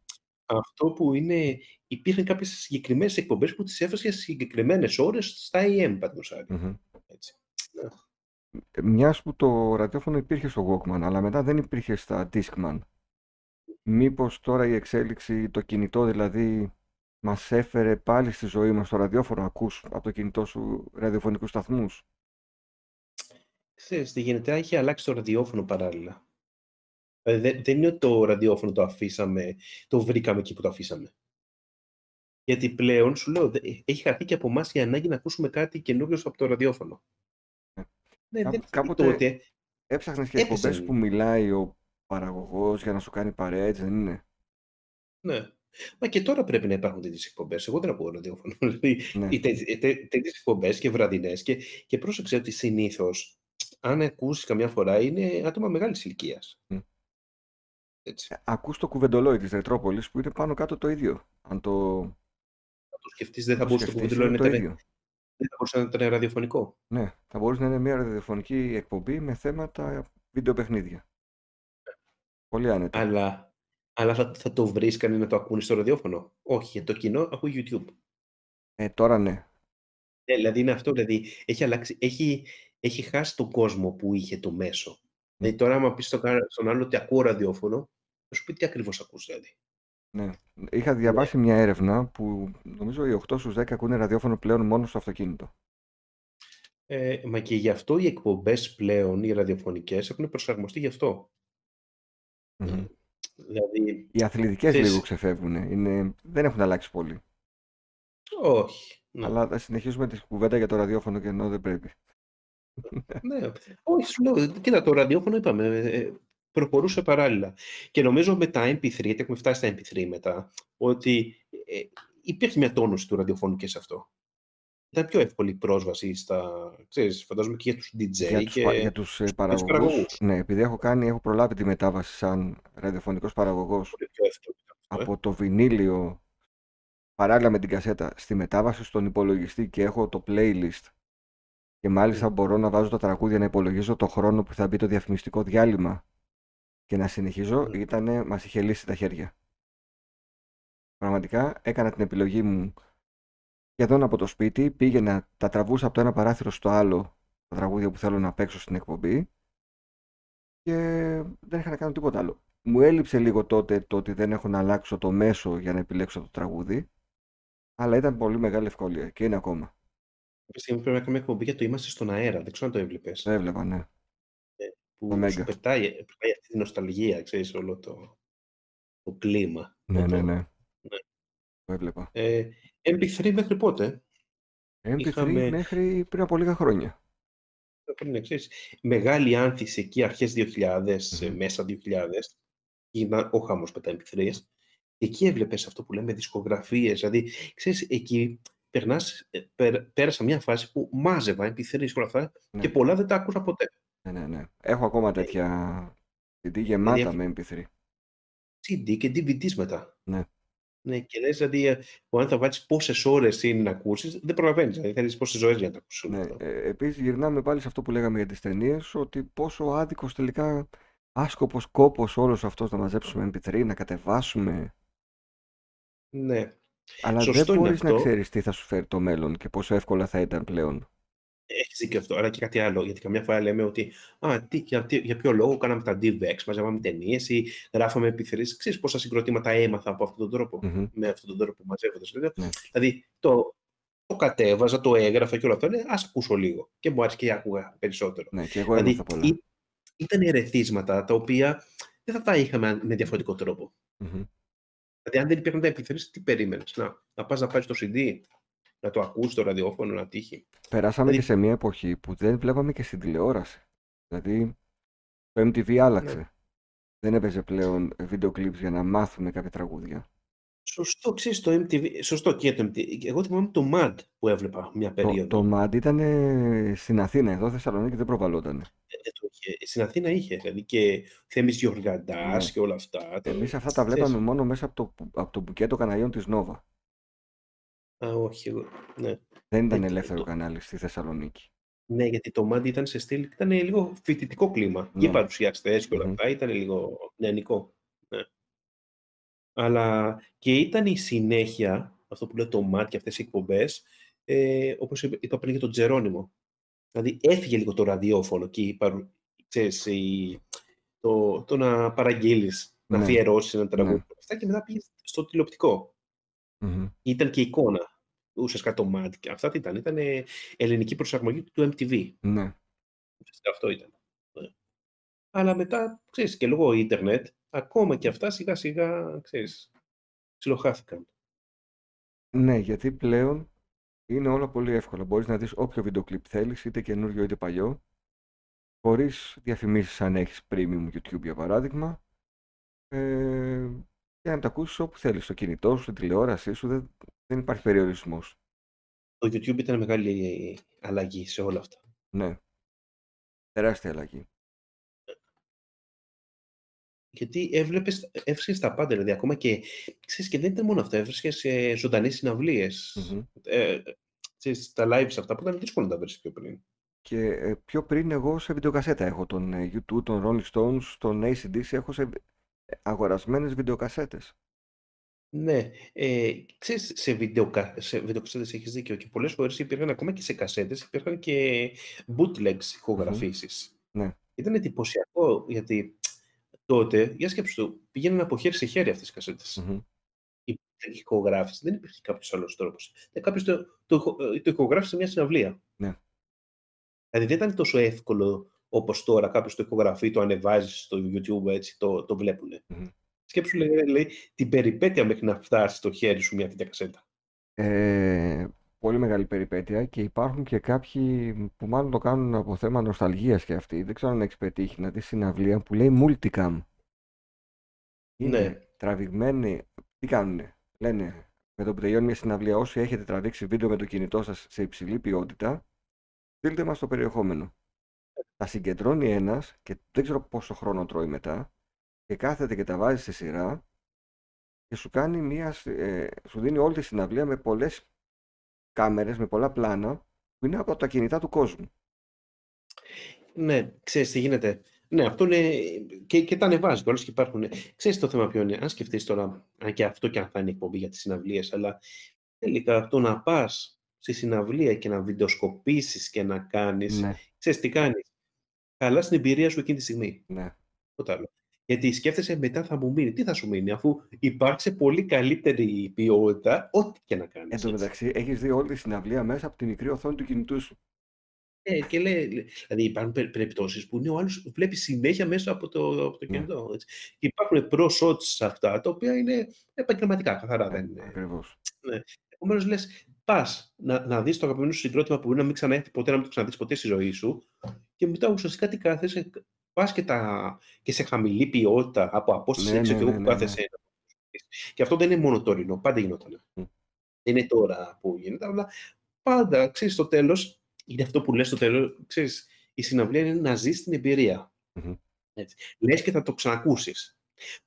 αυτό που είναι, υπήρχαν κάποιες συγκεκριμένες εκπομπές που τις έφτασε σε συγκεκριμένες ώρες στα έι εμ, πατμοσάρι. Mm-hmm. Έτσι. Μιας που το ραδιόφωνο υπήρχε στο Walkman, αλλά μετά δεν υπήρχε στα Discman. Μήπως τώρα η εξέλιξη, το κινητό δηλαδή, μας έφερε πάλι στη ζωή μας το ραδιόφωνο, ακούς από το κινητό σου ραδιοφωνικούς σταθμούς. Ξέρεις τι γίνεται, έχει αλλάξει το ραδιόφωνο παράλληλα. Δηλαδή, δε- δεν είναι ότι το ραδιόφωνο το αφήσαμε, το βρήκαμε εκεί που το αφήσαμε. Γιατί πλέον, σου λέω, δε- έχει χαθεί και από εμάς η ανάγκη να ακούσουμε κάτι καινούριο από το ραδιόφωνο. Ναι, Κά- δεν κάποτε τότε, έψαχνες και εκπομπές που μιλάει ο παραγωγός για να σου κάνει παρέα, έτσι δεν είναι? Ναι. Μα και τώρα πρέπει να υπάρχουν τέτοιες εκπομπές. Εγώ δεν ακούω ραδιόφωνο. Δηλαδή, ναι. Τέτοιες εκπομπές και βραδινές. Και, και πρόσεξε ότι συνήθως, αν ακούσεις καμιά φορά, είναι άτομα μεγάλης ηλικίας. Mm. Ακούς το κουβεντολόι της Μετρόπολης που είναι πάνω κάτω το ίδιο. Αν το, αν το σκεφτείς, δεν θα μπορούσε το κουβεντολόι να είναι. Δεν θα μπορούσε να ήταν ραδιοφωνικό. Ναι, θα μπορούσε να είναι μια ραδιοφωνική εκπομπή με θέματα βιντεοπαιχνίδια. Πολύ άνετα. Αλλά, αλλά θα, θα το βρίσκανε να το ακούνε στο ραδιόφωνο? Όχι, το κοινό ακούει YouTube. Ε, τώρα ναι. Ε, δηλαδή είναι αυτό, δηλαδή έχει αλλάξει, έχει, έχει χάσει τον κόσμο που είχε το μέσο. Mm. Δηλαδή τώρα άμα πεις στο, στον άλλο ότι ακούω ραδιόφωνο, θα σου πει τι ακριβώς ακούς δηλαδή. Ναι. Είχα διαβάσει μια έρευνα που νομίζω οι οκτώ στους δέκα ακούνε ραδιόφωνο πλέον μόνο στο αυτοκίνητο. Ε, μα και γι' αυτό οι εκπομπές πλέον, οι ραδιοφωνικές, έχουν προσαρμοστεί γι' αυτό. Mm-hmm. Δηλαδή, οι αθλητικές θες... λίγο ξεφεύγουν. Είναι... Δεν έχουν αλλάξει πολύ. Όχι. Ναι. Αλλά θα συνεχίσουμε τη κουβέντα για το ραδιόφωνο και ενώ δεν πρέπει. Ναι. Όχι, σου λέω. Κοίτα, το ραδιόφωνο είπαμε. Προχωρούσε παράλληλα. Και νομίζω με τα εμ πι θρι, γιατί έχουμε φτάσει στα εμ πι θρι μετά, ότι ε, υπήρχε μια τόνωση του ραδιοφώνου και σε αυτό. Ήταν πιο εύκολη πρόσβαση στα, ξέρεις, φαντάζομαι και για τους ντι τζέι. Για τους, και... για τους ε, παραγωγούς. παραγωγούς. Ναι, επειδή έχω κάνει, έχω προλάβει τη μετάβαση σαν ραδιοφωνικός παραγωγός εύκολη, από ε. το βινίλιο, παράλληλα με την κασέτα, στη μετάβαση στον υπολογιστή και έχω το playlist. Και μάλιστα mm. μπορώ να βάζω τα τραγούδια, να υπολογίζω το χρόνο που θα μπει το διαφημιστικό διάλειμμα. Και να συνεχίζω, ήτανε, μας είχε λύσει τα χέρια. Πραγματικά έκανα την επιλογή μου σχεδόν από το σπίτι, πήγαινα, τα τραβούσα από το ένα παράθυρο στο άλλο τα τραγούδια που θέλω να παίξω στην εκπομπή και δεν είχα να κάνω τίποτα άλλο. Μου έλειψε λίγο τότε το ότι δεν έχω να αλλάξω το μέσο για να επιλέξω το τραγούδι, αλλά ήταν πολύ μεγάλη ευκολία και είναι ακόμα. Κάποια στιγμή πρέπει να κάνουμε εκπομπή για το Είμαστε στον αέρα, δεν ξέρω αν το έβλεπες. Το έβλεπα, ναι. Που σου πετάει, πετάει αυτή τη νοσταλγία, ξέρεις, όλο το, το κλίμα. Ναι, το, ναι, ναι, ναι. Το έβλεπα. Ε, εμ πι θρι μέχρι πότε? εμ πι θρι είχαμε... μέχρι πριν από λίγα χρόνια. Πριν, ξέρεις, μεγάλη άνθηση εκεί αρχές δύο χιλιάδες, mm-hmm. μέσα δύο χιλιάδες, ήταν ο χαμός με τα εμ πι θρι. Εκεί έβλεπες αυτό που λέμε δισκογραφίες, δηλαδή, ξέρεις, εκεί... Περνάς, περ, πέρασα μια φάση που μάζευα εμ πι θρι αυτά, ναι. Και πολλά δεν τα άκουσα ποτέ. Ναι, ναι, ναι. Έχω ακόμα τέτοια σι ντι γεμάτα έχω... με εμ πι θρι. σι ντι και ντι βι ντι μετά. Ναι. Ναι, και λες, δηλαδή, όταν θα βάλεις πόσες ώρες είναι να ακούσεις, δεν προλαβαίνεις. Δηλαδή, θέλεις πόσες ζωές για να τα ακούσεις. Ναι. Ε, επίσης, γυρνάμε πάλι σε αυτό που λέγαμε για τις ταινίες, ότι πόσο άδικος τελικά, άσκοπος κόπος όλος αυτός να μαζέψουμε εμ πι θρι, να κατεβάσουμε. Ναι. Αλλά σωστό, δεν μπορείς να ξέρεις τι θα σου φέρει το μέλλον και πόσο εύκολα θα ήταν πλέον. Έχεις δίκιο αυτό, αλλά και κάτι άλλο. Γιατί καμιά φορά λέμε ότι α, τι, για, τι, για ποιο λόγο κάναμε τα ντι βι εξ, μαζεύαμε ταινίες ή γράφαμε επιθυμίες. Ξέρεις πόσα συγκροτήματα έμαθα από αυτόν τον τρόπο, mm-hmm. με αυτόν τον τρόπο που μαζεύοντας. Mm-hmm. Δηλαδή το, το κατέβαζα, το έγραφα και όλο αυτό. Ας ακούσω λίγο. Και μου άρεσε και άκουγα περισσότερο. Ναι, και εγώ δηλαδή, πολλά. Ή, ήταν ερεθίσματα τα οποία δεν θα τα είχαμε με διαφορετικό τρόπο. Mm-hmm. Δηλαδή, αν δεν υπήρχαν τα επιθυμίες, τι περίμενες? Να, να πας να πάρεις το σι ντι. Να το ακούσει το ραδιόφωνο, να τύχει. Περάσαμε δηλαδή... και σε μια εποχή που δεν βλέπαμε και στην τηλεόραση. Δηλαδή, το εμ τι βι άλλαξε. Ναι. Δεν έπαιζε πλέον βίντεο κλιπς για να μάθουμε κάποια τραγούδια. Σωστό, ξέρεις, το εμ τι βι. Σωστό και το εμ τι βι. Εγώ θυμάμαι το μαντ που έβλεπα μια περίοδο. Το, το μαντ ήταν στην Αθήνα, εδώ Θεσσαλονίκη δεν προβαλόταν. Ε, το είχε. Στην Αθήνα είχε, δηλαδή και Θέμης Γεωργαντάς, ναι. Και όλα αυτά. Το... Εμείς αυτά τα βλέπαμε μόνο μέσα από το, από το μπουκέτο καναλιών της Νόβα. Α, όχι, εγώ, ναι. Δεν ήταν ελεύθερο το... κανάλι στη Θεσσαλονίκη. Ναι, γιατί το μάτι ήταν σε στυλ, ήταν λίγο φοιτητικό κλίμα. Ναι. Και οι παρουσιαστές και όλα αυτά, mm-hmm. ήταν λίγο νεανικό. Ναι. Αλλά και ήταν η συνέχεια, αυτό που λέω το μάτι και αυτές οι εκπομπές, ε, όπως είπα πριν για τον Τζερόνιμο. Δηλαδή έφυγε λίγο το ραδιόφωνο και η παρου... ξέρεις, η... Το... το να παραγγείλεις, ναι. Να αφιερώσεις ένα τραγούδι. Ναι. Αυτά και μετά πήγε στο τηλεοπτικό. Mm-hmm. Ήταν και εικόνα. Ουσιαστικά το μαντ. Αυτά τι ήταν, ήταν ελληνική προσαρμογή του εμ τι βι. Ναι. Αυτό ήταν. Αλλά μετά, ξέρεις, και λόγω ίντερνετ, ακόμα και αυτά σιγά σιγά, ξέρεις, ψιλοχάθηκαν. Ναι, γιατί πλέον είναι όλα πολύ εύκολα. Μπορείς να δεις όποιο βιντεοκλιπ θέλεις, είτε καινούριο είτε παλιό, χωρίς διαφημίσεις αν έχεις premium YouTube για παράδειγμα, ε, και να τα ακούσεις όπου θέλεις, στο κινητό σου, στην τηλεόρασή σου, δεν, δεν υπάρχει περιορισμός. Το YouTube ήταν μεγάλη αλλαγή σε όλα αυτά. Ναι, τεράστια αλλαγή. Γιατί έβλεπες, έβρισκες τα πάντα, δηλαδή ακόμα και, ξέρεις, και δεν ήταν μόνο αυτό, έβρισκες ε, ζωντανές συναυλίες, mm-hmm. ε, ξέρεις, τα lives αυτά που ήταν δύσκολο να τα βρεις πιο πριν. Και ε, πιο πριν εγώ σε βιντεοκασέτα έχω τον ε, YouTube, τον Rolling Stones, τον έι σι ντι σι, έχω σε αγορασμένες βιντεοκασέτες. Ναι, ε, ξέρεις, σε, βιντεοκα... σε βιντεοκασέτες έχεις δίκιο και πολλές φορές υπήρχαν ακόμα και σε κασέτες, υπήρχαν και bootlegs ηχογραφήσεις. Mm-hmm. Ναι. Ήταν εντυπωσιακό γιατί... Τότε, για σκέψου το, πηγαίνουν από χέρι σε χέρι αυτές οι κασέτες. Mm-hmm. Η ηχογράφηση, δεν υπήρχε κάποιος άλλος τρόπος. Κάποιος το, το, το ηχογράφησε σε μια συναυλία. Ναι. Δηλαδή δεν ήταν τόσο εύκολο όπως τώρα κάποιος το ηχογραφεί, το ανεβάζει στο YouTube, έτσι, το, το βλέπουν. Mm-hmm. Σκέψου, λέει, λέει, την περιπέτεια μέχρι να φτάσει στο χέρι σου μια τέτοια κασέτα. Ε, πολύ μεγάλη περιπέτεια και υπάρχουν και κάποιοι που μάλλον το κάνουν από θέμα νοσταλγίας και αυτοί. Δεν ξέρω αν έχεις πετύχει να δεις συναυλία που λέει Multicam. Είναι ναι. Τραβηγμένοι. Τι κάνουνε, λένε με το που τελειώνει μια συναυλία, όσοι έχετε τραβήξει βίντεο με το κινητό σας σε υψηλή ποιότητα, στείλτε μας το περιεχόμενο. Τα συγκεντρώνει ένας και δεν ξέρω πόσο χρόνο τρώει μετά και κάθεται και τα βάζει σε σειρά και σου κάνει μια, ε, σου δίνει όλη τη συναυλία με πολλές κάμερες, με πολλά πλάνα που είναι από τα κινητά του κόσμου. Ναι, ξέρεις τι γίνεται. Ναι, αυτό είναι και, και τα ανεβάζει όλες και υπάρχουν. Ξέρεις το θέμα ποιο είναι. Αν σκεφτείς τώρα, αν και αυτό και αν θα είναι εκπομπή για τις συναυλίες, αλλά τελικά το να πας στη συναυλία και να βιντεοσκοπήσεις και να κάνεις, ναι. Ξέρεις τι κάνεις. Καλά στην εμπειρία σου εκείνη τη στιγμή. Ναι. Άλλο. Γιατί σκέφτεσαι μετά θα μου μείνει. Τι θα σου μείνει, αφού υπάρξει πολύ καλύτερη ποιότητα, ό,τι και να κάνεις. Εν τω μεταξύ, έχεις δει όλη τη συναυλία μέσα από τη μικρή οθόνη του κινητού σου. Ε, και λέει, δηλαδή υπάρχουν περιπτώσεις που είναι ο άλλος βλέπει συνέχεια μέσα από το, από το κινητό. Mm. Υπάρχουν pro-shots σε αυτά, τα οποία είναι επαγγελματικά, καθαρά. Ε, Ακριβώς. Ναι. Επομένως, λες, πας να, να δεις το αγαπημένο σου συγκρότημα που μπορεί να μην ξαναέρθει ποτέ, να μην το ξαναδείς ποτέ στη ζωή σου, και μετά ουσιαστικά τι κάθεσαι. Πας και, τα... και σε χαμηλή ποιότητα από απόσταση ναι, έξω ναι, και εγώ που ναι, κάθεσαι. Ναι. Και αυτό δεν είναι μόνο τωρινό, πάντα γινόταν. Mm. Δεν είναι τώρα που γίνεται, αλλά πάντα, ξέρεις, στο τέλος, είναι αυτό που λες στο τέλος, ξέρεις, η συναυλία είναι να ζεις την εμπειρία. Mm-hmm. Έτσι. Λες και θα το ξανακούσεις.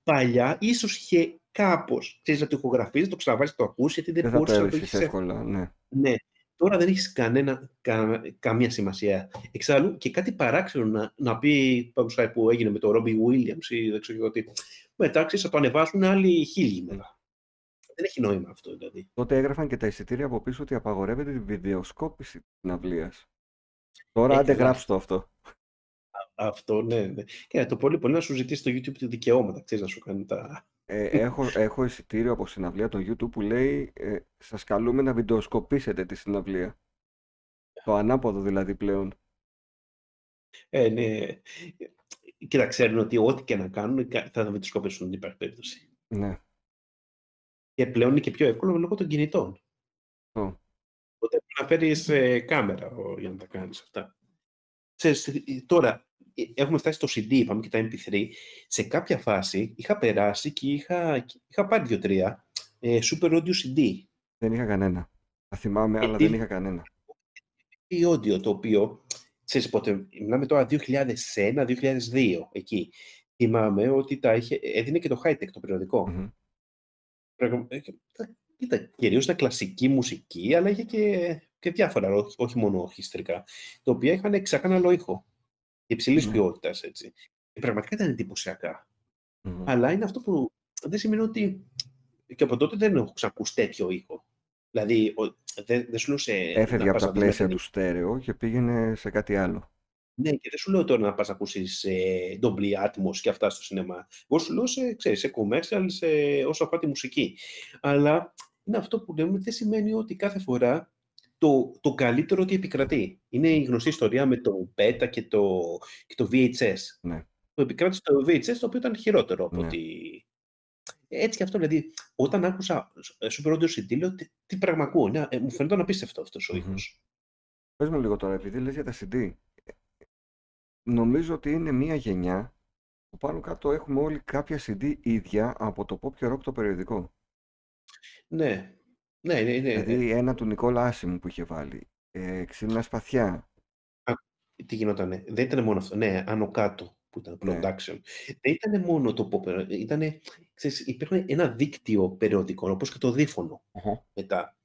Παλιά, ίσως είχε κάπως, ξέρεις, να το ηχογραφείς, το ξαναβάζεις, το ακούσεις, γιατί δεν μπορούσες να το έχεις εύκολα. Ναι. Ναι. Τώρα δεν έχει κανένα, κα, καμία σημασία. Εξάλλου και κάτι παράξενο να, να πει παρουσιάζει που έγινε με τον Ρόμπι Βίλιαμς ή δεν ξέρω τι. Μετά ξέρεις, θα το ανεβάσουν άλλοι χίλιοι μετά. Mm. Δεν έχει νόημα αυτό δηλαδή. Τότε έγραφαν και τα εισιτήρια από πίσω ότι απαγορεύεται τη βιντεοσκόπηση της συναυλίας. Τώρα άντε γράψτε το αυτό. Αυτό ναι. ναι. Και το πολύ πολύ να σου ζητήσει στο YouTube τη δικαιώματα. Ξέρεις να σου κάνει τα. Ε, έχω, έχω εισιτήριο από συναυλία το YouTube που λέει ε, σας καλούμε να βιντεοσκοπήσετε τη συναυλία. Το ανάποδο δηλαδή πλέον. Ε, ναι. Και να ξέρουν ότι ό,τι και να κάνουν θα τα βιντεοσκοπήσουν, δεν υπάρχει περίπτωση. Ναι. Και πλέον είναι και πιο εύκολο λόγω των κινητών. Oh. Οπότε να φέρεις ε, κάμερα ο, για να τα κάνεις αυτά. Ξέρεις, τώρα... Έχουμε φτάσει στο σι ντι, είπαμε, και τα εμ πι θρι. Σε κάποια φάση είχα περάσει και είχα, είχα πάρει δύο-τρία ε, Super Audio σι ντι. Δεν είχα κανένα. Θα θυμάμαι, ε, αλλά δεν είχα κανένα. Η Audio, το οποίο, ξέρεις πότε, μιλάμε τώρα δύο χιλιάδες ένα δύο χιλιάδες δύο, εκεί. Θυμάμαι ότι τα είχε, έδινε και το high-tech, το περιοδικό. Mm-hmm. Ήταν κυρίως τα κλασική μουσική, αλλά είχε και, και διάφορα, όχι, όχι μόνο ορχιστρικά, τα οποία είχαν εξακάναλο ήχο. Υψηλής mm. ποιότητας, έτσι. Και πραγματικά ήταν εντυπωσιακά. Mm. Αλλά είναι αυτό που δεν σημαίνει ότι... Και από τότε δεν έχω ξακούσει τέτοιο ήχο. Δηλαδή, δεν δε σου λέω σε... Έφευγε από τα πλαίσια του στέρεο και πήγαινε σε κάτι άλλο. Ναι, και δεν σου λέω τώρα να πας να ακούσεις ε, ντομπλή άτμος και αυτά στο σινεμά. Εγώ σου λέω σε, ξέρεις, σε commercial, σε όσο αφορά τη μουσική. Αλλά είναι αυτό που λέμε, δεν σημαίνει ότι κάθε φορά το, το καλύτερο ότι επικρατεί. Είναι η γνωστή ιστορία με το Beta και το, και το βι έιτς ες. Ναι. Το επικράτησε το βι έιτς ες, το οποίο ήταν χειρότερο από ναι. ότι... Έτσι και αυτό, δηλαδή, όταν άκουσα Super Audio σι ντι, λέω, τι, τι πράγμα ακούω. Ναι, ε, μου φαίνεται απίστευτο αυτός ο mm-hmm. ήχος. Πες μου λίγο τώρα, επειδή λες για τα σι ντι. Νομίζω ότι είναι μία γενιά που πάνω κάτω έχουμε όλοι κάποια σι ντι ίδια από το Pop και Rock το περιοδικό. Ναι. Ναι, ναι, ναι. Δηλαδή ένα του Νικόλα Άσιμου που είχε βάλει. Ε, ξύλινα σπαθιά. Α, τι γινότανε. Δεν ήταν μόνο αυτό. Ναι, άνω κάτω που ήταν production. Ναι. Δεν ήταν μόνο το Pop. Ήτανε, ξέρεις, υπήρχε ένα δίκτυο περιοδικών, όπως και το Δίφωνο uh-huh. μετά.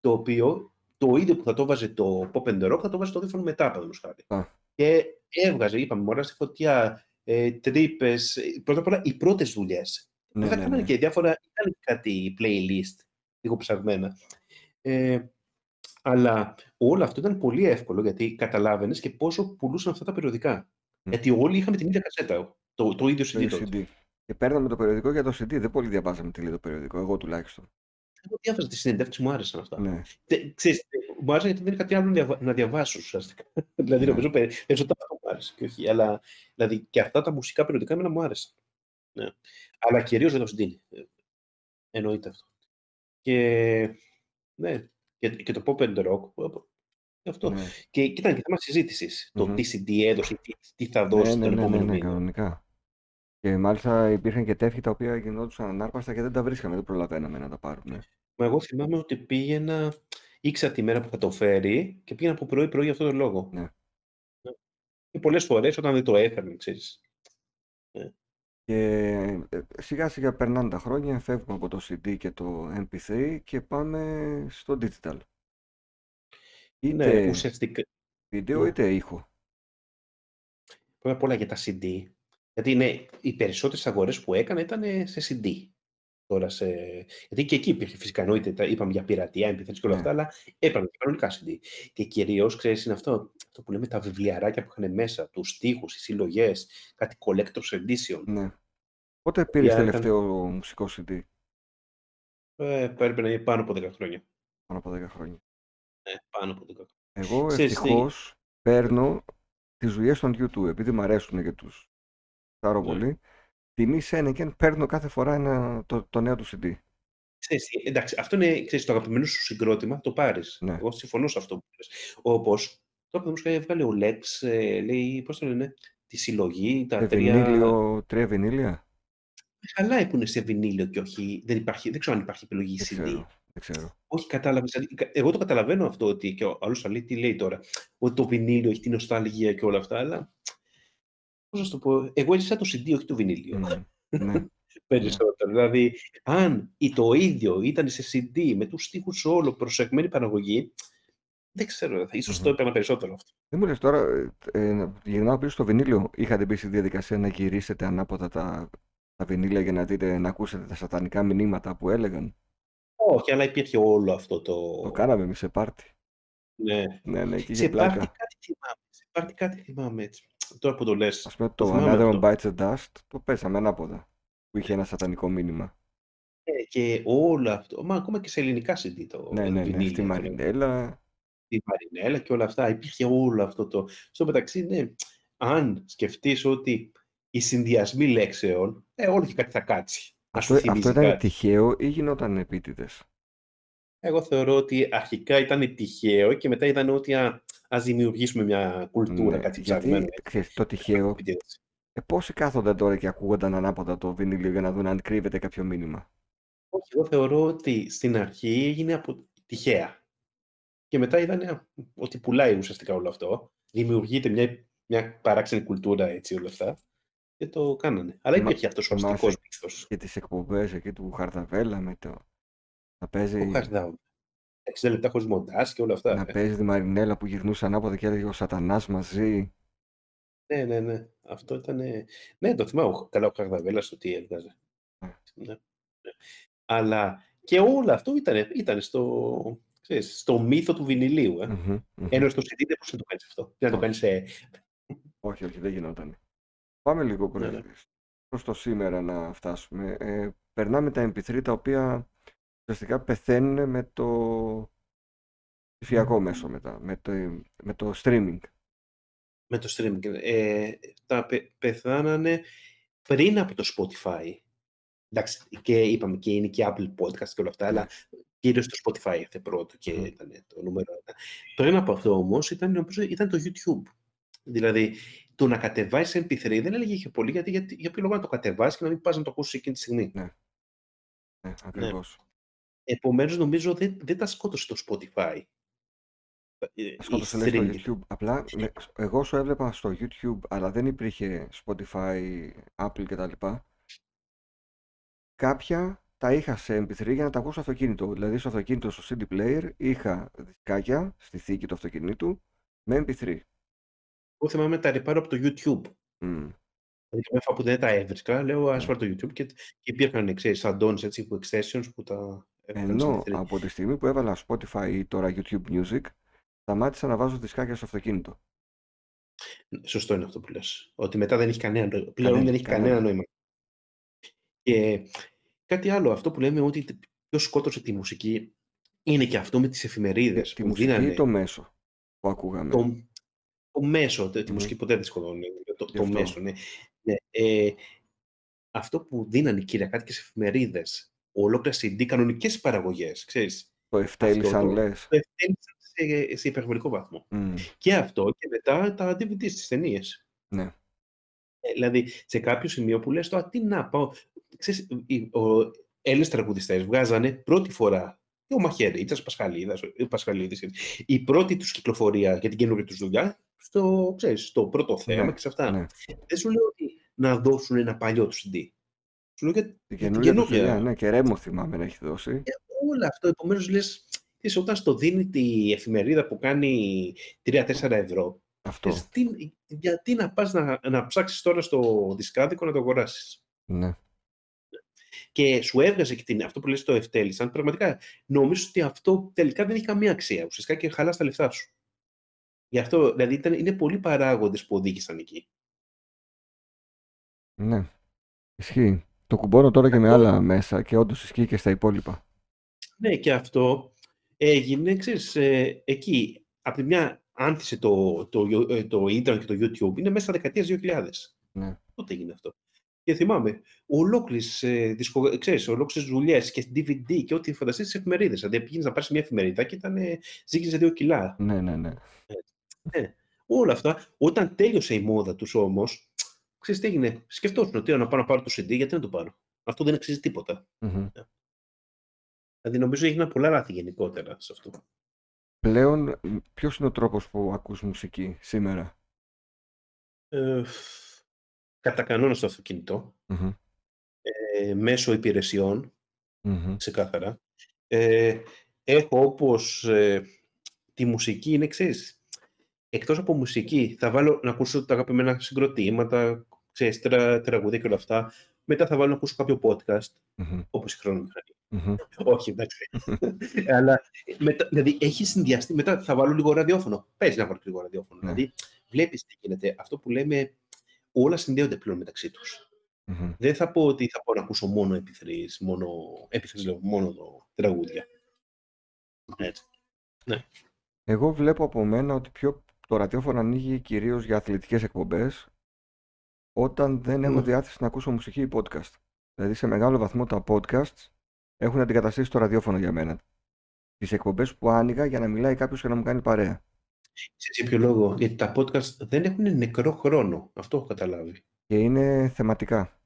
Το οποίο το ίδιο που θα το βάζει το Pop and Rock θα το βάζει το Δίφωνο μετά, παραδείγματος χάρη. Uh. Και έβγαζε, είπαμε, μωρά στη φωτιά, ε, τρύπες. Πρώτα απ' όλα οι πρώτες δουλειές. Ναι, θα ναι, κάνανε ναι. και διάφορα. Ήταν κάτι playlist. Λίγο ψαγμένα. Ε, αλλά όλο αυτό ήταν πολύ εύκολο, γιατί καταλάβαινες και πόσο πουλούσαν αυτά τα περιοδικά. Mm. Γιατί όλοι είχαμε την ίδια κασέτα, το, το ίδιο σι ντι. Το σι ντι. Και παίρναμε το περιοδικό για το σι ντι, δεν πολύ διαβάζαμε τι λέει το περιοδικό, εγώ τουλάχιστον. Εγώ διάβαζα τη συνέντευξη, μου άρεσαν αυτά. Ναι. Τε, ξέρεις, μου άρεσαν γιατί δεν είναι κάτι άλλο να διαβάσω ουσιαστικά. Δηλαδή, ναι. νομίζω περισσότερο μου άρεσε και όχι. Αλλά δηλαδή, και αυτά τα μουσικά περιοδικά εμένα μου άρεσαν. Ναι. Αλλά κυρίως για το σι ντι. Εννοείται αυτό. Και, ναι, και, και το Pop and Rock, αυτό. Ναι. Και, και ήταν και θέμα συζήτησης, το mm-hmm. τι σι ντι έδωσε, τι, τι θα δώσει ναι, τον ναι, επόμενο ναι, ναι, μήνα. Κανονικά. Και μάλιστα υπήρχαν και τεύχη τα οποία γινόντουσαν ανάρπαστα και δεν τα βρίσκαμε, δεν προλαβαίναμε να τα πάρουμε. Μα εγώ θυμάμαι ότι πήγαινα, ήξερα τη μέρα που θα το φέρει και πήγαινα από πρωί-πρωί για αυτόν τον λόγο. Ναι. Ναι. Και πολλές φορές όταν δεν το έφερνε, ξέρεις. Ναι. Και σιγά σιγά περνάνε τα χρόνια, φεύγουμε από το σι ντι και το εμ πι θρι και πάμε στο digital. Είτε ναι, ουσιαστικά... βίντεο είτε ήχο. Πρώτα απ' όλα για τα σι ντι. Γιατί ναι, οι περισσότερες αγορές που έκανα ήταν σε σι ντι. Τώρα σε... Γιατί και εκεί υπήρχε φυσικά, εννοείται, είπαμε για πειρατεία, εμ πι θρι και όλα αυτά, ναι. αλλά έπαιρνε και κανονικά σι ντι. Και κυρίως, ξέρεις, είναι αυτό, αυτό που λέμε τα βιβλιαράκια που είχαν μέσα, τους στίχους, τις συλλογές, κάτι collector's edition. Ναι. Πότε πήρες τελευταίο ήταν... μουσικό σι ντι? Ε, έπρεπε να είναι πάνω από δέκα χρόνια. Πάνω από δέκα χρόνια. Ναι, πάνω από δέκα χρόνια. Εγώ ευτυχώς παίρνω τις δουλειές των YouTube, επειδή μου αρέσουν και τους τάρω πολύ. Τιμή Σένεκεν, παίρνω κάθε φορά ένα, το, το νέο του σι ντι. Ξέρεις, εντάξει, αυτό είναι ξέρεις, το αγαπημένο σου συγκρότημα, το πάρεις. Ναι. Εγώ συμφωνώ σε αυτό που λες. Όπως, το έβγαλε ο Λέξ, λέει, πώς το λένε, τη συλλογή, τα τρία... Βινίλιο, τρία βινίλια. Καλά που είναι σε βινίλιο και όχι, δεν, υπάρχει, δεν ξέρω αν υπάρχει επιλογή δεν σι ντι. Ξέρω, δεν ξέρω. Όχι, κατάλαβες, εγώ το καταλαβαίνω αυτό, ότι και ο άλλος λέει, τι λέει τώρα, ότι το βινίλιο έχει την νοσταλγία και όλα αυτά, αλλά... Πώς να το πω, εγώ έζησα το σι ντι, όχι το βινίλιο. Ναι, ναι. Περισσότερο. Δηλαδή, αν το ίδιο ήταν σε σι ντι με τους στίχους όλο προσεγμένη παραγωγή, δεν ξέρω, θα ίσως mm-hmm. το έπαιρνα περισσότερο αυτό. Δεν μου λες τώρα, ε, γυρνάω πίσω στο βινίλιο, είχατε μπει στη διαδικασία να γυρίσετε ανάποδα τα, τα βινίλια για να δείτε, να ακούσετε τα σατανικά μηνύματα που έλεγαν? Όχι, αλλά υπήρχε όλο αυτό το... Το κάναμε εμείς σε πάρτι. Ναι, ναι, ναι και είχε πλάκα. Πάρτι κάτι θυμάμαι, σε πάρτι κάτι θυμάμαι έτσι. Τώρα που το λες. Ας πούμε το Another Bites the Dust το πέσαμε ανάποδα. Που είχε ένα σατανικό μήνυμα. Ε, και όλο αυτό. Μα ακόμα και σε ελληνικά σι ντι το. Ναι, ναι, ναι. Στη Μαρινέλα. Στη Μαρινέλα και όλα αυτά. Υπήρχε όλο αυτό το. Στο μεταξύ, ναι. Αν σκεφτείς ότι οι συνδυασμοί λέξεων. Ε, όλο και κάτι θα κάτσει. Αυτό, αυτό ήταν κάτι τυχαίο ή γινόταν επίτηδες? Εγώ θεωρώ ότι αρχικά ήταν τυχαίο και μετά ήταν ότι. Α, ας δημιουργήσουμε μια κουλτούρα, ναι, κάτι ψαγμένο. Ξέρεις, το τυχαίο. Ε, πόσοι κάθονταν τώρα και ακούγονταν ανάποδα το βινίλιο για να δουν αν κρύβεται κάποιο μήνυμα? Όχι, εγώ θεωρώ ότι στην αρχή έγινε από τυχαία. Και μετά είδανε ότι πουλάει ουσιαστικά όλο αυτό. Δημιουργείται μια, μια παράξενη κουλτούρα, έτσι, όλα αυτά. Και το κάνανε. Αλλά υπήρχε αυτός ο αστικός μύθος. Και τις εκπομπές εκεί του Χαρδαβέλα με το. Να παίζει. εξήντα λεπτά χωρίς μοντάζ και όλα αυτά. Να παίζει τη Μαρινέλα που γυρνούσε ανάποδα και έλεγε ο Σατανάς μαζί. Ναι, ναι, ναι. Αυτό ήταν. Ναι, το θυμάμαι. Καλά, ο Καρδαβέλας το τι έβγαζε. Ναι. Ναι. Αλλά και όλο αυτό ήταν, ήταν στο, ξέρεις, στο μύθο του βινιλίου. Ε. Mm-hmm, mm-hmm. Ενώ στο σι ντι δεν μπορούσε να το κάνει αυτό. Δεν να το κάνει σε. Όχι, όχι, δεν γινόταν. Πάμε λίγο προς, ναι, ναι. προς το σήμερα να φτάσουμε. Ε, περνάμε τα εμ πι θρι τα οποία. Ουσιαστικά πεθαίνουν με το ψηφιακό μέσο μετά, με το, με το streaming. Με το streaming. Ε, τα πε, πεθάνανε πριν από το Spotify. Εντάξει, και είπαμε και είναι και Apple Podcast και όλα αυτά, αλλά κυρίως το Spotify ήρθε πρώτο και mm. ήταν το νούμερο ένα. Πριν από αυτό όμως ήταν, νομίζω, ήταν το YouTube. Δηλαδή, το να κατεβάσεις εμ πι θρι δεν έλεγε είχε πολύ, γιατί για, για ποιο λόγο να το κατεβάσεις και να μην πας να το ακούσεις εκείνη τη στιγμή. Ναι, ναι ακριβώς. Ναι. Επομένως, νομίζω δεν, δεν τα σκότωσε το Spotify. Τα σκότωσε λέει, στο YouTube. Απλά, εγώ σου έβλεπα στο YouTube, αλλά δεν υπήρχε Spotify, Apple κτλ. Κάποια τα είχα σε εμ πι θρι για να τα ακούω στο αυτοκίνητο. Δηλαδή, στο αυτοκίνητο, στο σι ντι player, είχα δισκάκια στη θήκη του αυτοκινήτου με εμ πι θρι. Εγώ θυμάμαι τα ρεπάρω από το YouTube. Mm. Δηλαδή, έφα που δεν τα έβρισκα, λέω ας πάρω το YouTube και, και υπήρχαν add-ons έτσι, που extensions που τα έβρισαν. Ενώ από τη στιγμή που έβαλα Spotify ή τώρα YouTube Music, σταμάτησα να βάζω δισκάκια στο αυτοκίνητο. Σωστό είναι αυτό που λες. Ότι μετά δεν έχει κανένα, πλέον κανένα, δεν έχει κανένα, κανένα νόημα. Και κάτι άλλο, αυτό που λέμε ότι ποιος σκότωσε τη μουσική είναι και αυτό με τις εφημερίδες. Τη που μουσική δίνανε, ή το μέσο που ακούγαμε. Το, το μέσο, τη mm. μουσική ποτέ δεν σκοτώνει. Το, το μέσο, ναι. ναι. Ε, αυτό που δίνανε κυριακά και σε εφημερίδες, ολόκληρα σι ντι, κανονικές παραγωγές, ξέρεις. Το ευτέλισαν αυτό, λες. Το ευτέλισαν σε, σε υπερβολικό βαθμό. Mm. Και αυτό και μετά τα ντι βι ντι στις ταινίες. Ναι. Ε, δηλαδή, σε κάποιο σημείο που λες, το, α, τι να πάω. Ξέρεις, οι Έλληνες τραγουδιστές βγάζανε πρώτη φορά, και ο Μαχαιρίτσας, ο Πασχαλίδης, η πρώτη τους κυκλοφορία για την καινούργια τους δουλειά, στο, ξέρεις, στο πρώτο θέμα ναι, και σε αυτά. Ναι. Δεν σου λέω ότι να δώσουν ένα παλιό του σι ντι. Σου λέω για την καινούργια τους δουλειά, ναι, και Ρέμο θυμάμαι να έχει δώσει. Ε, όλο αυτό, επομένως, λες, θες, όταν στο δίνει τη εφημερίδα που κάνει τρία με τέσσερα ευρώ, αυτό. Θες, τι, γιατί να πας να, να ψάξεις τώρα στο δισκάδικο να το αγοράσεις. Ναι. Και σου έβγαζε και την, αυτό που λες το ευτέλισαν, πραγματικά νομίζω ότι αυτό τελικά δεν έχει καμία αξία ουσιαστικά και χαλάς τα λεφτά σου. Γι' αυτό, δηλαδή ήταν, είναι πολλοί παράγοντες που οδήγησαν εκεί. Ναι, ισχύει. Το κουμπώνω τώρα και με άλλα μέσα και όντως ισχύει και στα υπόλοιπα. Ναι, και αυτό έγινε, ξέρεις, ε, εκεί. Απ' τη μια άνθησε το, το, το, το ίντερνετ και το YouTube, είναι μέσα στα δεκαετία δύο χιλιάδες. Ναι. Τότε έγινε αυτό. Και θυμάμαι, ολόκληρες ε, δουλειές και ντι βι ντι και ό,τι φανταστείς στις εφημερίδες. Δηλαδή, πήγαινες να πάρεις μια εφημερίδα και ήταν ε, ζήγησε δύο κιλά. Ναι, ναι, ναι. Ε, ναι. Όλα αυτά, όταν τέλειωσε η μόδα τους όμως, ξέρεις τι έγινε. Σκεφτόσουν ότι να πάω να πάρω το σι ντι, γιατί να το πάρω. Αυτό δεν αξίζει τίποτα. Mm-hmm. Ε. Δηλαδή, νομίζω έγιναν πολλά λάθη γενικότερα σε αυτό. Πλέον, ποιος είναι ο τρόπος που ακούς μουσική σήμερα? Ε, Κατά κανόνα στο αυτοκίνητο, mm-hmm. ε, μέσω υπηρεσιών, mm-hmm. ξεκάθαρα. Ε, έχω όπως ε, τη μουσική είναι εξής. Εκτός από μουσική, θα βάλω να ακούσω τα αγαπημένα συγκροτήματα, ξέρεις, τρα, τραγουδία και όλα αυτά. Μετά θα βάλω να ακούσω κάποιο podcast, mm-hmm. όπως η Χρονομηχανή. Mm-hmm. Όχι, εντάξει. Αλλά μετά, δηλαδή, έχει συνδυαστεί. Μετά θα βάλω λίγο ραδιόφωνο. Παίζει να βάλω λίγο ραδιόφωνο. Mm-hmm. Δηλαδή, βλέπεις τι γίνεται. Αυτό που λέμε. Όλα συνδέονται πλέον μεταξύ τους. Mm-hmm. Δεν θα πω ότι θα πάω να ακούσω μόνο επιθρήσεις, μόνο, επιθρήσεις, μόνο το τραγούδια. Έτσι. Ναι. Εγώ βλέπω από μένα ότι πιο... το ραδιόφωνο ανοίγει κυρίως για αθλητικές εκπομπές όταν δεν έχω mm. διάθεση να ακούσω μουσική ή podcast. Δηλαδή σε μεγάλο βαθμό τα podcasts έχουν αντικαταστήσει το ραδιόφωνο για μένα. Τις εκπομπές που άνοιγα για να μιλάει κάποιος και να μου κάνει παρέα. Σε ποιο λόγο, γιατί τα podcast δεν έχουν νεκρό χρόνο, αυτό έχω καταλάβει. Και είναι θεματικά.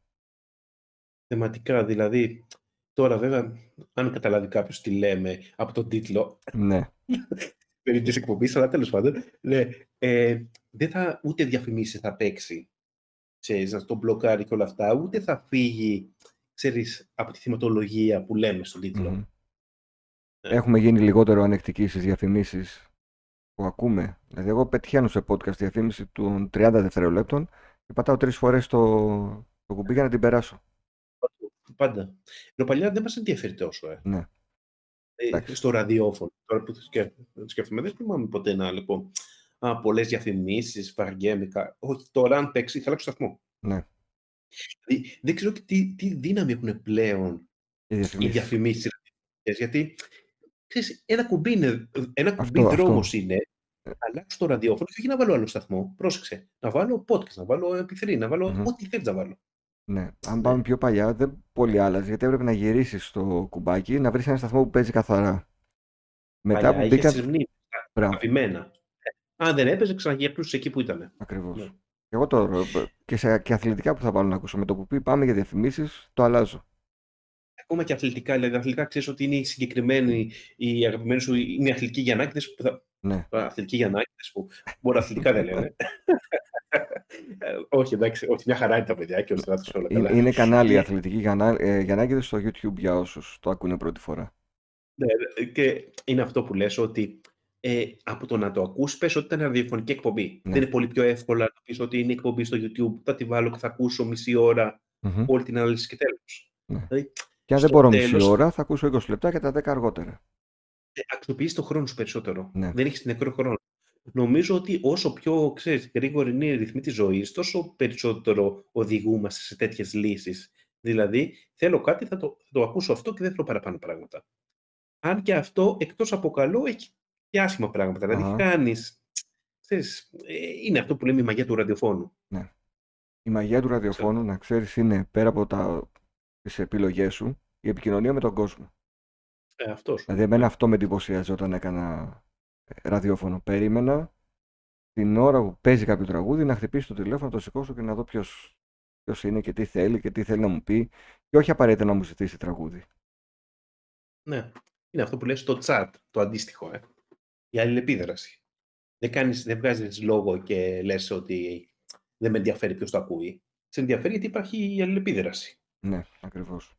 Θεματικά, δηλαδή, τώρα βέβαια, αν καταλάβει κάποιος τι λέμε από τον τίτλο, ναι. περίπου της εκπομπής, αλλά τέλος πάντων, ναι, ε, δεν θα ούτε διαφημίσει θα παίξει, ξέρεις, να το μπλοκάρει και όλα αυτά, ούτε θα φύγει, ξέρεις, από τη θεματολογία που λέμε στον τίτλο. Mm. Ε. Έχουμε γίνει λιγότερο ανεκτικοί στις διαφημίσεις. Που ακούμε. Δηλαδή, εγώ πετυχαίνω σε podcast διαφήμιση των τριάντα δευτερολέπτων και πατάω τρεις φορές το, το κουμπί για να την περάσω. Πάντα. Ενώ παλιά δεν μας ενδιαφέρει τόσο. Ε. Ναι. Ε, στο ραδιόφωνο. Τώρα που σκέφτομαι, δεν θυμάμαι ποτέ να λέω πολλές διαφημίσεις, βαριέμικα. Όχι, τώρα αν παίξει, θα αλλάξω σταθμό. Ναι. Δηλαδή, δεν ξέρω τι, τι δύναμη έχουν πλέον οι διαφημίσεις. Γιατί ξέρεις, ένα κουμπί είναι, ένα κουμπί αυτό, δρόμος αυτό. Είναι, να αλλάξω το ραδιόφωνο και όχι να βάλω άλλο σταθμό. Πρόσεξε, να βάλω podcast, να βάλω εμ πι θρι, να βάλω mm-hmm. ό,τι θέλεις να βάλω. Ναι, αν πάμε πιο παλιά δεν πολύ άλλαζε, γιατί έπρεπε να γυρίσεις το κουμπάκι, να βρεις ένα σταθμό που παίζει καθαρά. Μετά παλιά, που μπήκα... στις μνήμες, αγαπημένα. Αν δεν έπαιζε, ξαναγυρνούσες εκεί που ήταν. Ακριβώς. Ναι. Εγώ τώρα και, σε, και αθλητικά που θα βάλω να ακούσω, με το που πει πάμε για διαφημίσεις, το αλλάζω. Ακόμα και αθλητικά, δηλαδή αθλητικά ξέρεις ότι είναι συγκεκριμένοι, οι αγαπημένοι σου είναι αθλητικοί γιαννάκηδες που θα... Ναι. Αθλητικοί γιαννάκηδες που μπορεί αθλητικά δεν λένε. Όχι, εντάξει, όχι, μια χαρά είναι τα παιδιά και ο Στράτος όλα καλά. Είναι κανάλι αθλητικοί γιαννάκηδες στο YouTube για όσους το ακούνε πρώτη φορά. Ναι, και είναι αυτό που λες ότι ε, από το να το ακούς πες ότι ήταν ραδιοφωνική εκπομπή. Ναι. Δεν είναι πολύ πιο εύκολα να πεις ότι είναι εκπομπή στο YouTube, θα τη βάλω και θα ακούσω μισή ώρα mm-hmm. όλη την ανάλυση και τέλος. Ναι. Δηλαδή, και αν δεν μπορώ τέλος, μισή ώρα, θα ακούσω είκοσι λεπτά και τα δέκα αργότερα. Αξιοποιείς τον χρόνο σου περισσότερο. Ναι. Δεν έχεις νεκρό χρόνο. Νομίζω ότι όσο πιο ξέρεις, γρήγορη είναι η ρυθμή της ζωής, τόσο περισσότερο οδηγούμαστε σε τέτοιες λύσεις. Δηλαδή, θέλω κάτι, θα το, θα το ακούσω αυτό και δεν θέλω παραπάνω πράγματα. Αν και αυτό, εκτός από καλό, έχει και άσχημα πράγματα. Α. Δηλαδή, κάνεις. Ξέρεις, είναι αυτό που λέμε η μαγεία του ραδιοφώνου. Ναι. Η μαγεία του ραδιοφώνου, να ξέρεις, είναι πέρα από τα. Τις επιλογές σου, η επικοινωνία με τον κόσμο. Ε, αυτός. Δηλαδή, εμένα αυτό με εντυπωσιάζει όταν έκανα ραδιόφωνο. Περίμενα την ώρα που παίζει κάποιο τραγούδι να χτυπήσει το τηλέφωνο, το σηκώσω και να δω ποιος, ποιος είναι και τι θέλει και τι θέλει να μου πει, και όχι απαραίτητα να μου ζητήσει τραγούδι. Ναι. Είναι αυτό που λες στο chat, το αντίστοιχο. Ε. Η αλληλεπίδραση. Δεν, κάνεις, δεν βγάζεις λόγο και λες ότι δεν με ενδιαφέρει ποιος το ακούει. Σε ενδιαφέρει γιατί υπάρχει η αλληλεπίδραση. Ναι, ακριβώς.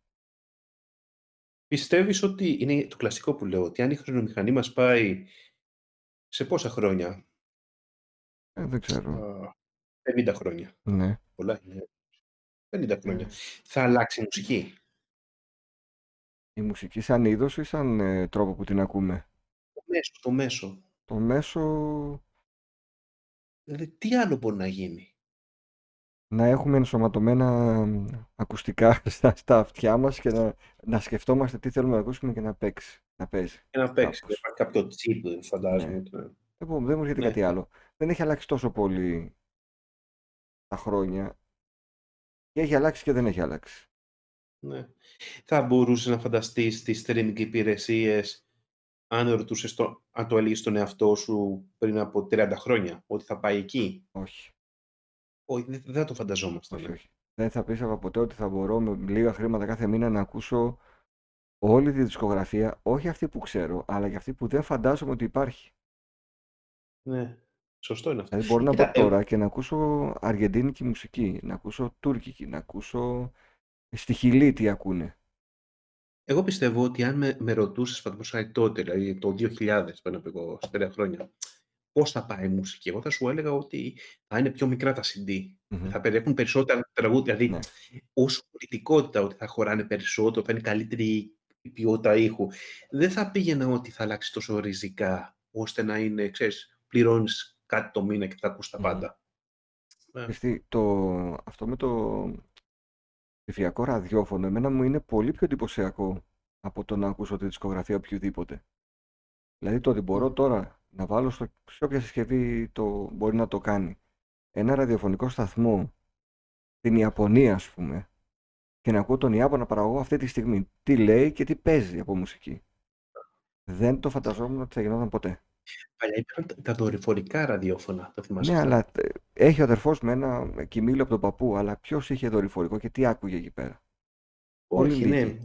Πιστεύεις ότι είναι το κλασικό που λέω, ότι αν η χρονομηχανή μας πάει σε πόσα χρόνια? Ε, δεν ξέρω. πενήντα χρόνια. Ναι. Πολλά είναι. πενήντα χρόνια. Ναι. Θα αλλάξει η μουσική. Η μουσική σαν είδος ή σαν ε, τρόπο που την ακούμε? Το μέσο. Το μέσο. Το μέσο... Δηλαδή, τι άλλο μπορεί να γίνει? Να έχουμε ενσωματωμένα ακουστικά στα, στα αυτιά μας και να, να σκεφτόμαστε τι θέλουμε να ακούσουμε και να παίξει. Να παίζει. Και να παίξει. Κάπως. Υπάρχει κάποιο τσίπ, φαντάζομαι. Ναι. Λοιπόν, δεν μου έρχεται ναι. κάτι άλλο. Δεν έχει αλλάξει τόσο πολύ τα χρόνια. Και έχει αλλάξει και δεν έχει αλλάξει. Ναι. Θα μπορούσες να φανταστείς τις streaming υπηρεσίες αν ρωτούσες το, αν το έλεγες στον εαυτό σου πριν από τριάντα χρόνια, ότι θα πάει εκεί? Όχι. Όχι, δεν θα το φανταζόμαστε. Όχι, όχι. Δεν θα πίστευα ποτέ ότι θα μπορώ με λίγα χρήματα κάθε μήνα να ακούσω όλη τη δισκογραφία, όχι αυτή που ξέρω, αλλά και αυτή που δεν φαντάζομαι ότι υπάρχει. Ναι, σωστό είναι αυτό. Δηλαδή μπορώ να Κοίτα, πω τώρα ε... και να ακούσω αργεντίνικη μουσική, να ακούσω τουρκική, να ακούσω στη Χιλή τι ακούνε. Εγώ πιστεύω ότι αν με, με ρωτούσες πατμοσχάρι τότε, δηλαδή το δύο χιλιάδες, πριν από εγώ, σε τρία χρόνια, πώς θα πάει η μουσική? Εγώ θα σου έλεγα ότι θα είναι πιο μικρά τα σι ντι. Mm-hmm. Θα περιέχουν περισσότερα τραγούδια. Δηλαδή, mm-hmm. όσο πολιτικότητα ότι θα χωράνε περισσότερο, θα είναι καλύτερη η ποιότητα ήχου. Δεν θα πήγαινα ότι θα αλλάξει τόσο ριζικά, ώστε να είναι, ξέρεις, πληρώνεις κάτι το μήνα και θα ακούς τα πάντα. Mm-hmm. Yeah. Το... Αυτό με το ψηφιακό ραδιόφωνο, εμένα μου είναι πολύ πιο εντυπωσιακό από το να ακούσω τη δισκογραφία οποιοδήποτε. Δηλαδή, το ότι μπορώ τώρα να βάλω στο, σε όποια συσκευή το μπορεί να το κάνει, ένα ραδιοφωνικό σταθμό στην Ιαπωνία, ας πούμε, και να ακούω τον Ιάπωνα παραγωγό αυτή τη στιγμή τι λέει και τι παίζει από μουσική. Δεν το φανταζόμουν ότι θα γινόταν ποτέ. Παλιά ήταν τα δορυφορικά ραδιόφωνα, το θυμάσαι? Ναι, αλλά έχει ο αδερφός με ένα κοιμήλιο από τον παππού, αλλά ποιος είχε δορυφορικό και τι άκουγε εκεί πέρα? Όχι, ναι.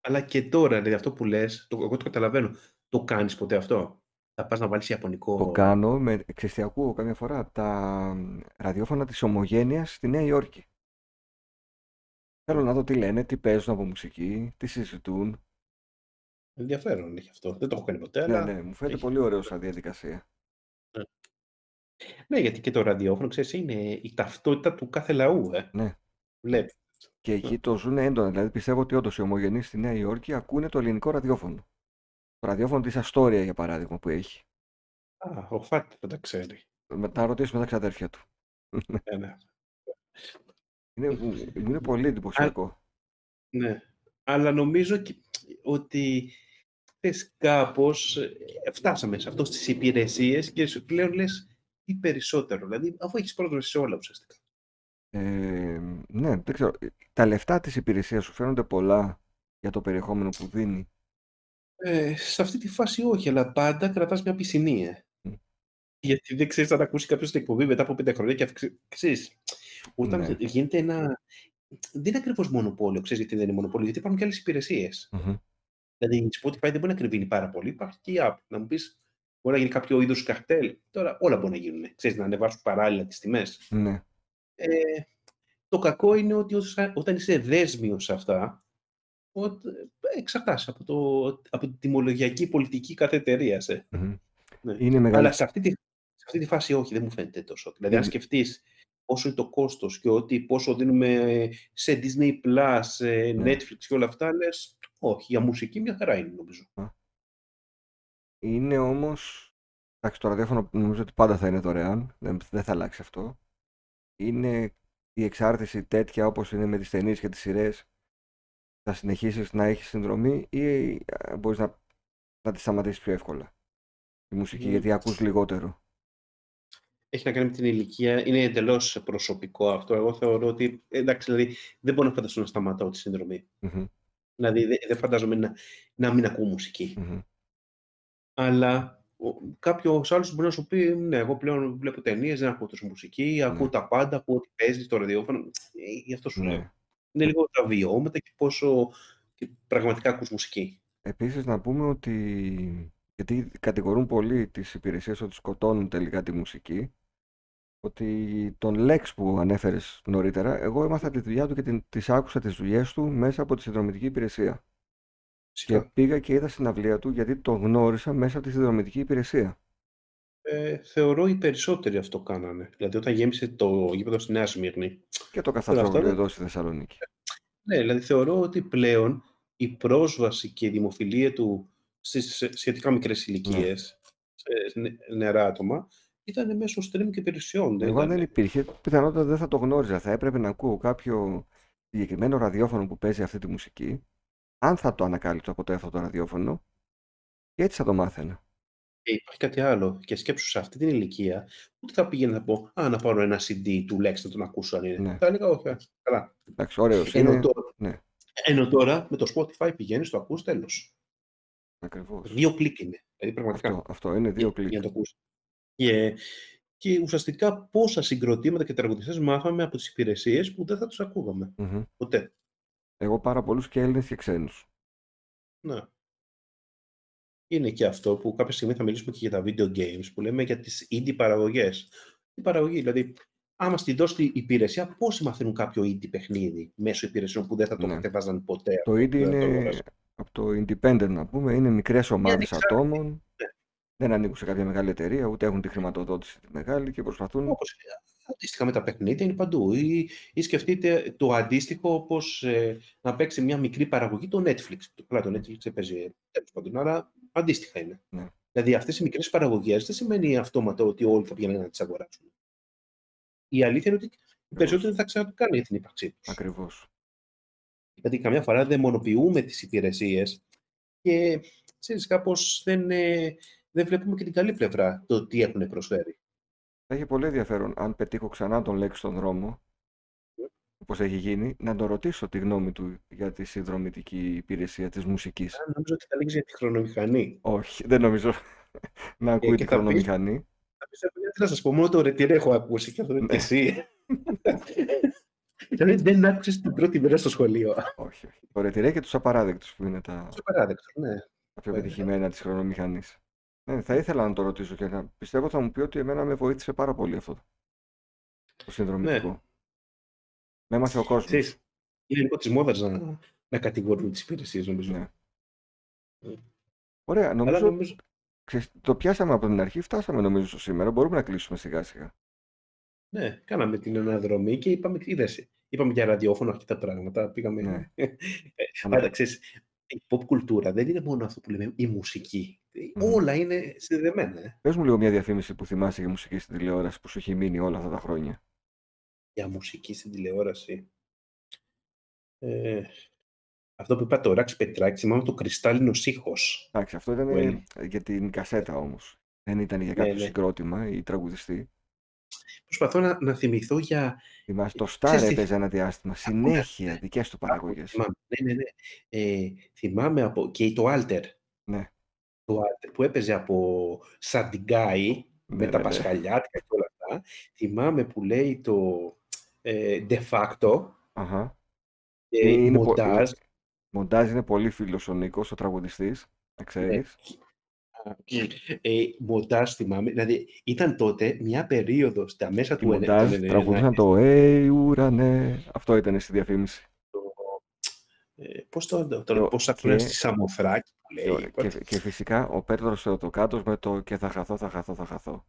Αλλά και τώρα, δηλαδή αυτό που λες, το, εγώ το καταλαβαίνω. Το κάνεις ποτέ αυτό? Θα πας να βάλεις ιαπωνικό? Το κάνω, με ξεστιακού καμιά φορά, τα ραδιόφωνα της Ομογένειας στη Νέα Υόρκη. Θέλω να δω τι λένε, τι παίζουν από μουσική, τι συζητούν. Ενδιαφέρον έχει αυτό. Δεν το έχω κάνει ποτέ, αλλά... Ναι, ναι, μου φαίνεται έχει... πολύ ωραίο σαν διαδικασία. Ναι. Ναι, γιατί και το ραδιόφωνο, ξέρεις, είναι η ταυτότητα του κάθε λαού, ε. Ναι. Βλέπεις. Και εκεί ναι. το ζουν έντονα. Δηλαδή, πιστεύω ότι όντως οι Ομογενείς στη Νέα Υόρκη ακούνε το ελληνικό ραδιόφωνο. Το ραδιόφωνο της Αστόρια, για παράδειγμα, που έχει. Α, ο Φάτη δεν τα ξέρει. Να ρωτήσουμε τα ξαδέρφια του. Ναι, ναι. Είναι, είναι πολύ εντυπωσιακό. Α, ναι, αλλά νομίζω ότι χτες κάπως φτάσαμε σε αυτό, στις υπηρεσίες, και πλέον λες τι περισσότερο, δηλαδή αφού έχεις πρόσβαση σε όλα ουσιαστικά. Ε, ναι, δεν ξέρω. Τα λεφτά της υπηρεσίας σου φαίνονται πολλά για το περιεχόμενο που δίνει? Ε, σε αυτή τη φάση όχι, αλλά πάντα κρατάς μια πισινία. Mm. Γιατί δεν ξέρεις αν ακούσει κάποιος την εκπομπή μετά από πέντε χρόνια και αυξήσεις. Όταν ναι. γίνεται ένα... Δεν είναι ακριβώς μονοπόλιο, ξέρεις γιατί δεν είναι μονοπόλιο, γιατί υπάρχουν και άλλες υπηρεσίες. Mm-hmm. Δηλαδή η Spotify δεν μπορεί να κρυβίνει πάρα πολύ, υπάρχει και η Apple. Να μου πεις, μπορεί να γίνει κάποιο είδος καρτέλ. Τώρα όλα μπορεί να γίνουν. Ξέρεις, να ανεβάσουν παράλληλα τις τιμές. Ναι. Ε, το κακό είναι ότι όταν είσαι δέσμιος σε αυτά, εξαρτάσαι από, το, από την τιμολογιακή πολιτική κάθε εταιρείας. Ε. Mm-hmm. Ναι. Είναι μεγάλη... Αλλά σε αυτή, τη, σε αυτή τη φάση όχι, δεν μου φαίνεται τόσο. Δηλαδή, mm-hmm. αν σκεφτείς πόσο είναι το κόστος και ότι πόσο δίνουμε σε Disney+, σε Netflix mm-hmm. και όλα αυτά, λες, όχι, για μουσική μια χαρά είναι, νομίζω. Είναι όμως, εντάξει, το ραδιόφωνο νομίζω ότι πάντα θα είναι δωρεάν, δεν, δεν θα αλλάξει αυτό. Είναι η εξάρτηση τέτοια όπως είναι με τις ταινίες και τις σειρές. Θα συνεχίσεις να έχεις συνδρομή ή μπορείς να, να τη σταματήσεις πιο εύκολα τη μουσική, mm. γιατί ακούς λιγότερο? Έχει να κάνει με την ηλικία. Είναι εντελώς προσωπικό αυτό. Εγώ θεωρώ ότι, εντάξει, δηλαδή, δεν μπορώ να φανταστώ να σταματάω τη συνδρομή. Mm-hmm. Δηλαδή δεν δε φαντάζομαι να, να μην ακούω μουσική. Mm-hmm. Αλλά... κάποιος άλλος μπορεί να σου πει, ναι, εγώ πλέον βλέπω ταινίες, δεν ακούω τόσο μουσική, ακούω ναι. τα πάντα, ακούω ότι παίζει στο ραδιόφωνο. Γι' αυτό σου ναι. λέω. Είναι λίγο τα βιώματα και πόσο και πραγματικά ακούς μουσική. Επίσης να πούμε ότι, γιατί κατηγορούν πολύ τις υπηρεσίες ότι σκοτώνουν τελικά τη μουσική, ότι τον Λέξ που ανέφερες νωρίτερα, εγώ έμαθα τη δουλειά του και τις άκουσα τις δουλειές του μέσα από τη συνδρομητική υπηρεσία. Και πήγα και είδα συναυλία του γιατί τον γνώρισα μέσα από τη συνδρομητική υπηρεσία. Ε, θεωρώ οι περισσότεροι αυτό κάνανε. Δηλαδή όταν γέμισε το γήπεδο στη Νέα Σμύρνη. Και το καθαρό εδώ στη Θεσσαλονίκη. Ναι, δηλαδή θεωρώ ότι πλέον η πρόσβαση και η δημοφιλία του στις σχετικά μικρές ηλικίες, ναι. σε νερά άτομα, ήταν μέσω stream και υπηρεσιών. Εγώ αν ήταν... δεν υπήρχε, πιθανότατα δεν θα το γνώριζα. Θα έπρεπε να ακούω κάποιο συγκεκριμένο ραδιόφωνο που παίζει αυτή τη μουσική. Αν θα το ανακάλυψω από το αυτό το ραδιόφωνο, και έτσι θα το μάθαινα. Ε, υπάρχει κάτι άλλο. Και σκέψου σε αυτή την ηλικία, ούτε θα πήγαινε να πω, Α, να πάρω ένα σι ντι του Λέξ να τον ακούσω αν είναι. Ναι. Θα έλεγα, Όχι, καλά. Εντάξει, ωραίος είναι. Ενώ τώρα, ναι. ενώ τώρα με το Spotify πηγαίνεις, το ακούς, τέλος. Ακριβώς. Δύο κλικ είναι. Δηλαδή, πραγματικά. Αυτό, αυτό είναι δύο κλικ. Για να το ακούσει. Και, και ουσιαστικά πόσα συγκροτήματα και τραγουδιστές μάθαμε από τις υπηρεσίες που δεν θα τους ακούγαμε. Mm-hmm. Ποτέ. Εγώ πάρα πολλούς και Έλληνες και ξένους. Ναι. Είναι και αυτό που κάποια στιγμή θα μιλήσουμε και για τα video games, που λέμε για τις indie παραγωγές. Η παραγωγή, δηλαδή, άμα στην δώσει υπηρεσία, πόσοι μαθαίνουν κάποιο indie παιχνίδι μέσω υπηρεσιών που δεν θα το ναι. κατεβάζαν ποτέ. Το indie είναι, το από το independent να πούμε, είναι μικρές ομάδες ατόμων, ναι. δεν ανήκουν σε κάποια μεγάλη εταιρεία, ούτε έχουν τη χρηματοδότηση τη μεγάλη και προσπαθούν... Όπως... Αντίστοιχα με τα παιχνίδια είναι παντού. Ή, ή σκεφτείτε το αντίστοιχο όπως ε, να παίξει μια μικρή παραγωγή το Netflix. Το, πλά, το Netflix παίζει τέλος πάντων, άρα αντίστοιχα είναι. Ναι. Δηλαδή αυτές οι μικρές παραγωγές δεν σημαίνει αυτόματα ότι όλοι θα πηγαίνουν να τις αγοράσουν. Η αλήθεια είναι ότι οι περισσότεροι θα ξανακάνουν για την ύπαρξή τους. Ακριβώς. Γιατί καμιά φορά δαιμονοποιούμε τις υπηρεσίες και ξέρεις, κάπως δεν, ε, δεν βλέπουμε και την καλή πλευρά το τι έχουν προσφέρει. Θα είχε πολύ ενδιαφέρον αν πετύχω ξανά τον Λέξη στον δρόμο, όπως έχει γίνει, να τον ρωτήσω τη γνώμη του για τη συνδρομητική υπηρεσία της μουσικής. Αν νομίζω ότι θα λέξει για τη χρονομηχανή. Όχι, δεν νομίζω να ακούει τη χρονομηχανή. Θα πεις, θα σας πω μόνο το ρετήρ έχω ακούσει και αυτό είναι εσύ. Δηλαδή δεν άκουσες την πρώτη μέρα στο σχολείο. Όχι, όχι. Το ρετήρ και τους απαράδεκτους που είναι τα πιο επιτυχημένα της χρονομηχανής. Ναι, θα ήθελα να το ρωτήσω και να πιστεύω θα μου πει ότι εμένα με βοήθησε πάρα πολύ αυτό το συνδρομητικό. Ναι. Με έμαθε ο κόσμος. Ξέρεις, είναι λίγο της μόδας να, να κατηγορούν τις υπηρεσίες νομίζω. Ναι. Mm. Ωραία, νομίζω, νομίζω... Ξέρεις, το πιάσαμε από την αρχή, φτάσαμε νομίζω στο σήμερα, μπορούμε να κλείσουμε σιγά σιγά. Ναι, κάναμε την αναδρομή και είπαμε, είδες, είπαμε για ραδιόφωνο αρκετά πράγματα, πήγαμε... Ναι. Άρα, ξέρεις, η pop κουλτούρα δεν είναι μόνο αυτό που λέμε η μουσική. Mm. Όλα είναι συνδεδεμένα. Πες μου λίγο μια διαφήμιση που θυμάσαι για μουσική στην τηλεόραση που σου έχει μείνει όλα αυτά τα χρόνια. Για μουσική στην τηλεόραση. Ε, Αυτό που είπα το ράξι πετράξι, μάλλον το κρυστάλλινος ήχος. Εντάξει, αυτό ήταν είναι... για την κασέτα όμως. Δεν ήταν για κάποιο ναι, συγκρότημα ή τραγουδιστή. Προσπαθώ να, να θυμηθώ για... Θυμάσαι, το Στάρε έπαιζε ένα διάστημα, συνέχεια, δικές του παραγωγές. Θυμάμαι, ναι, ναι, ναι. Ε, θυμάμαι από... και το Alter. Ναι. Το Alter που έπαιζε από Σαντιγκάι, ναι, με ναι, τα ναι. Πασχαλιάτικα και όλα αυτά. Θυμάμαι που λέει το ε, De facto. Αχα. Ε, είναι Μοντάζ. Πο... Μοντάζ είναι πολύ φίλος ο Νίκος, ο τραγουδιστής, να ξέρεις. Ε, μοντάζ θυμάμαι, δηλαδή ήταν τότε μια περίοδος τα μέσα του ενενήντα. Μοντάζ τραγουδούσαν το «Ε, ουρανέ», αυτό ήταν στη διαφήμιση. Πώς το, πώς ακούνες τη Σαμοθράκη που λέει. Και φυσικά ο Πέτρος Κάτος με το «Και θα χαθώ, θα χαθώ, θα χαθώ».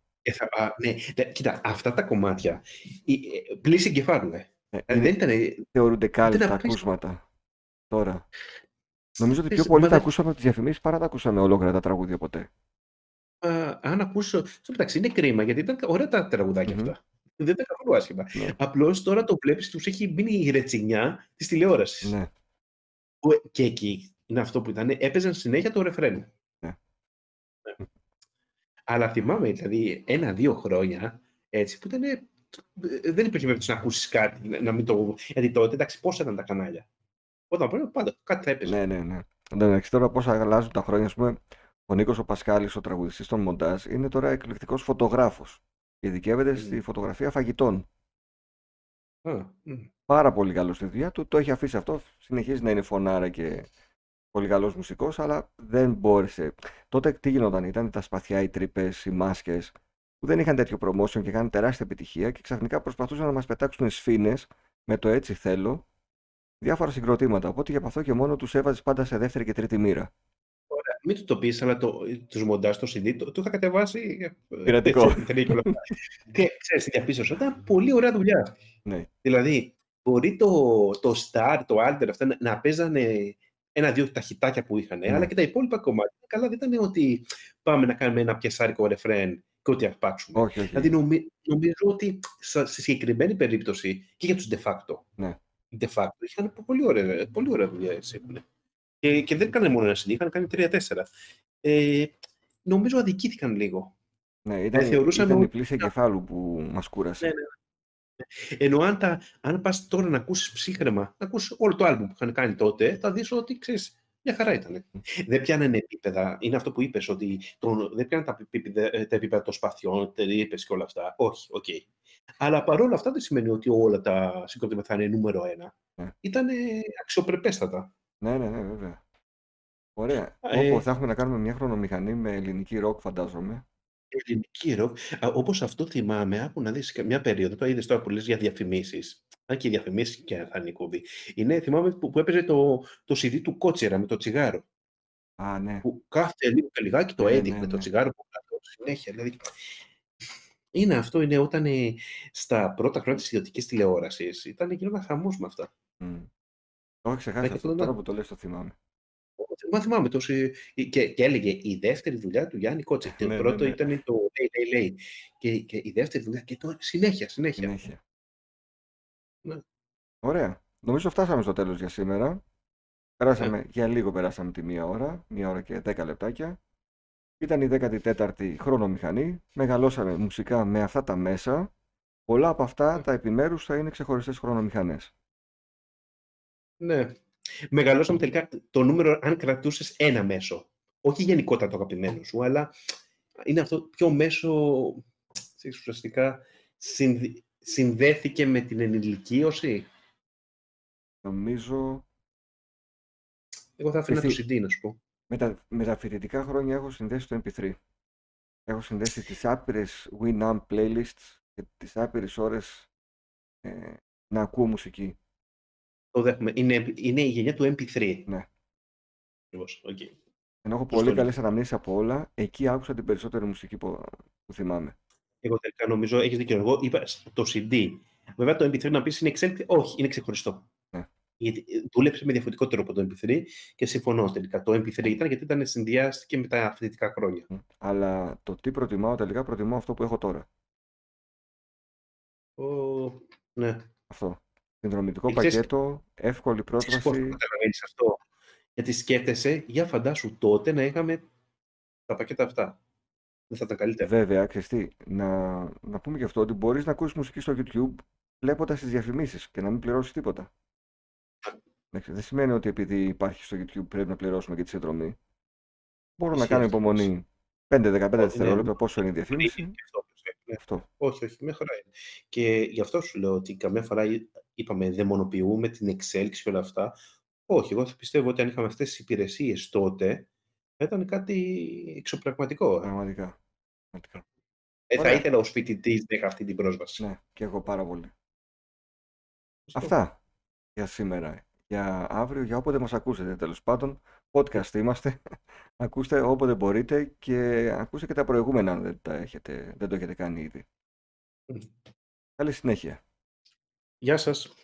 Ναι, κοίτα, αυτά τα κομμάτια, πλήση εγκεφάλου, θεωρούνται κάλλιστα ακούσματα. Τώρα. Νομίζω ότι πιο πολύ τα ακούσαμε από τις διαφημίσεις παρά τα ακούσαμε ολόκληρα τα τραγούδια ποτέ. Α, αν ακούσω. Στο μεταξύ είναι κρίμα γιατί ήταν ωραία τα τραγουδάκια mm-hmm. αυτά. Δεν ήταν καθόλου άσχημα. Yeah. Απλώς τώρα το βλέπεις, τους έχει μπει η ρετσινιά της τηλεόρασης. Yeah. Και εκεί είναι αυτό που ήταν. Έπαιζαν συνέχεια το ρεφρέν. Yeah. Yeah. Αλλά θυμάμαι δηλαδή ένα-δύο χρόνια έτσι που ήταν. Δεν υπήρχε περίπτωση να ακούσεις κάτι. Να μην το... Γιατί τότε εντάξει, πόσα ήταν τα κανάλια. Όταν πρέπει πάντα κάτι θα έπαιζε. Ναι, ναι, ναι. Εντάξει, τώρα πώς αλλάζουν τα χρόνια, ας πούμε, ο Νίκος ο Πασκάλης, ο τραγουδιστής των Μοντάζ, είναι τώρα εκπληκτικός φωτογράφος. Ειδικεύεται mm. στη φωτογραφία φαγητών. Mm. Πάρα πολύ καλός στη δουλειά του, το έχει αφήσει αυτό. Συνεχίζει να είναι φωνάρα και πολύ καλός μουσικός, αλλά δεν μπόρεσε. Τότε τι γινόταν, ήταν τα σπαθιά, οι τρύπες, οι μάσκες, που δεν είχαν τέτοιο promotion και είχαν τεράστια επιτυχία και ξαφνικά προσπαθούσαν να μας πετάξουν σφήνες με το έτσι θέλω. Διάφορα συγκροτήματα. Οπότε για αυτό και μόνο τους έβαζες πάντα σε δεύτερη και τρίτη μοίρα. Ωραία. Μην του το πεις, αλλά το, τους μοντάζ το σι ντι το, το είχα κατεβάσει. Πειρατικό. Και ξέρεις, διαπίστωσα, ήταν πολύ ωραία δουλειά. Ναι. Δηλαδή, μπορεί το, το Star, το Alter, αυτά να, να παίζανε ένα-δύο ταχυτάκια που είχαν, ναι. Αλλά και τα υπόλοιπα κομμάτια. Καλά, δεν ήταν ότι πάμε να κάνουμε ένα πιασάρικο ρεφρέν και ό,τι αρπάξουμε. Όχι, όχι. Δηλαδή, νομίζω, νομίζω ότι στη συγκεκριμένη περίπτωση και για τους de facto. Ναι. De facto, είχαν πολύ ωραία, πολύ ωραία δουλειά έτσι. Και, και δεν έκανε μόνο ένα σι ντι, είχαν κάνει τρία-τέσσερα. Ε, νομίζω αδικήθηκαν λίγο. Ναι, ήταν, θεωρούσαν ήταν ο... η πλήση εγκεφάλου που μας κούρασε. Ναι, ναι. Ενώ αν, τα, αν πας τώρα να ακούσεις ψύχρεμα, να ακούσεις όλο το άλμπουμ που είχαν κάνει τότε, θα δεις ότι ξέρεις, μια χαρά ήταν. Δεν πιάνανε επίπεδα, είναι αυτό που είπες, ότι τον, δεν πιάνανε τα επίπεδα, τα επίπεδα των σπαθιών, τρύπες και όλα αυτά. Όχι, οκ. Okay. Αλλά παρόλα αυτά δεν σημαίνει ότι όλα τα συγκρότηματα θα είναι νούμερο ένα. Ναι. Ήταν αξιοπρεπέστατα. Ναι, ναι, ναι, βέβαια. Ωραία. Ε, Όπου θα έχουμε να κάνουμε μια χρονομηχανή με ελληνική ροκ, φαντάζομαι. Ελληνική ροκ. Όπως αυτό θυμάμαι, άκου να δεις μια περίοδο. Το είδες τώρα που λες για διαφημίσεις. Αν και οι διαφημίσεις και θα είναι κούμπι. Είναι, θυμάμαι που, που έπαιζε το, το σι ντι του Κότσερα με το τσιγάρο. Α, ναι. Που κάθε λίγο και λιγάκι το ναι, έδειχνε ναι, ναι. το τσιγάρο που κάτω συνέχεια. Δηλαδή. Είναι αυτό, είναι όταν ε, στα πρώτα χρόνια της ιδιωτικής τηλεόρασης ήταν γινόταν χαμός με αυτά. Mm. Όχι, ξεχάσα αυτό, τώρα που το λες το θυμάμαι. Μα θυμάμαι τόσο, και, και έλεγε η δεύτερη δουλειά του Γιάννη Κότσερ. Το ναι, πρώτο ναι, ναι. ήταν το λέει, λέει, λέει. Και, και η δεύτερη δουλειά και το συνέχεια, συνέχεια. συνέχεια. Ναι. Ωραία. Νομίζω φτάσαμε στο τέλος για σήμερα. Περάσαμε, ναι. Για λίγο περάσαμε τη μία ώρα, μία ώρα και δέκα λεπτάκια. Ήταν η δέκατη τέταρτη χρονομηχανή, μεγαλώσαμε μουσικά με αυτά τα μέσα, πολλά από αυτά τα επιμέρους θα είναι ξεχωριστές χρονομηχανές. Ναι, μεγαλώσαμε τελικά το νούμερο αν κρατούσες ένα μέσο, όχι γενικότερα το αγαπημένο σου, αλλά είναι αυτό ποιο μέσο ουσιαστικά συνδε... συνδέθηκε με την ενηλικίωση. Νομίζω... Εγώ θα αφήνω το σι ντι να σου πω. Με τα, με τα φοιτητικά χρόνια έχω συνδέσει το εμ πι θρι. Έχω συνδέσει τις άπειρες Winamp playlists και τις άπειρες ώρες ε, να ακούω μουσική. Το δέχομαι. Είναι, είναι η γενιά του εμ πι θρι. Ναι. Ακριβώς. Okay. Ενώ έχω πολύ καλές αναμνήσεις από όλα, εκεί άκουσα την περισσότερη μουσική που, που θυμάμαι. Εγώ τελικά νομίζω, έχεις δίκιο. Εγώ είπα το σι ντι. Βέβαια το εμ πι θρι να πεις είναι εξέλιξη. Όχι, είναι ξεχωριστό. Ναι. Γιατί δούλεψε με διαφορετικό τρόπο το εμ πι θρι και συμφωνώ τελικά. Το εμ πι θρι ήταν γιατί ήταν συνδυάστηκε με τα αθλητικά χρόνια. Αλλά το τι προτιμάω τελικά, προτιμάω αυτό που έχω τώρα. Ο... Ναι. Αυτό. Συνδρομητικό Έχεις πακέτο, εύκολη πρόσβαση. Πώς θα καταλαβαίνεις αυτό? Γιατί σκέφτεσαι, για φαντάσου τότε να είχαμε τα πακέτα αυτά. Δεν θα τα καλύτερα. Βέβαια, ξεστή. Να, να πούμε και αυτό, ότι μπορείς να ακούσεις μουσική στο YouTube βλέποντας τις διαφημίσεις και να μην πληρώσεις τίποτα. Δεν σημαίνει ότι επειδή υπάρχει στο YouTube πρέπει να πληρώσουμε και τη συνδρομή. Μπορώ να κάνω υπομονή πέντε με δεκαπέντε δευτερόλεπτα, πόσο είναι η διαφήμιση. Αυτό. Όχι, όχι, με χαρά είναι. Και γι' αυτό σου λέω ότι καμιά φορά είπαμε δαιμονοποιούμε την εξέλιξη και όλα αυτά. Όχι, εγώ θα πιστεύω ότι αν είχαμε αυτές τις υπηρεσίες τότε, θα ήταν κάτι εξωπραγματικό. Πραγματικά. Ε, θα ήθελα ως φοιτητής να είχα αυτή την πρόσβαση. Ναι, και εγώ πάρα πολύ. Αυτά για σήμερα. Για αύριο, για όποτε μας ακούσετε, τέλος πάντων. Podcast είμαστε. Ακούστε όποτε μπορείτε και ακούστε και τα προηγούμενα αν δεν, τα έχετε, δεν το έχετε κάνει ήδη. Καλή συνέχεια. Γεια σας.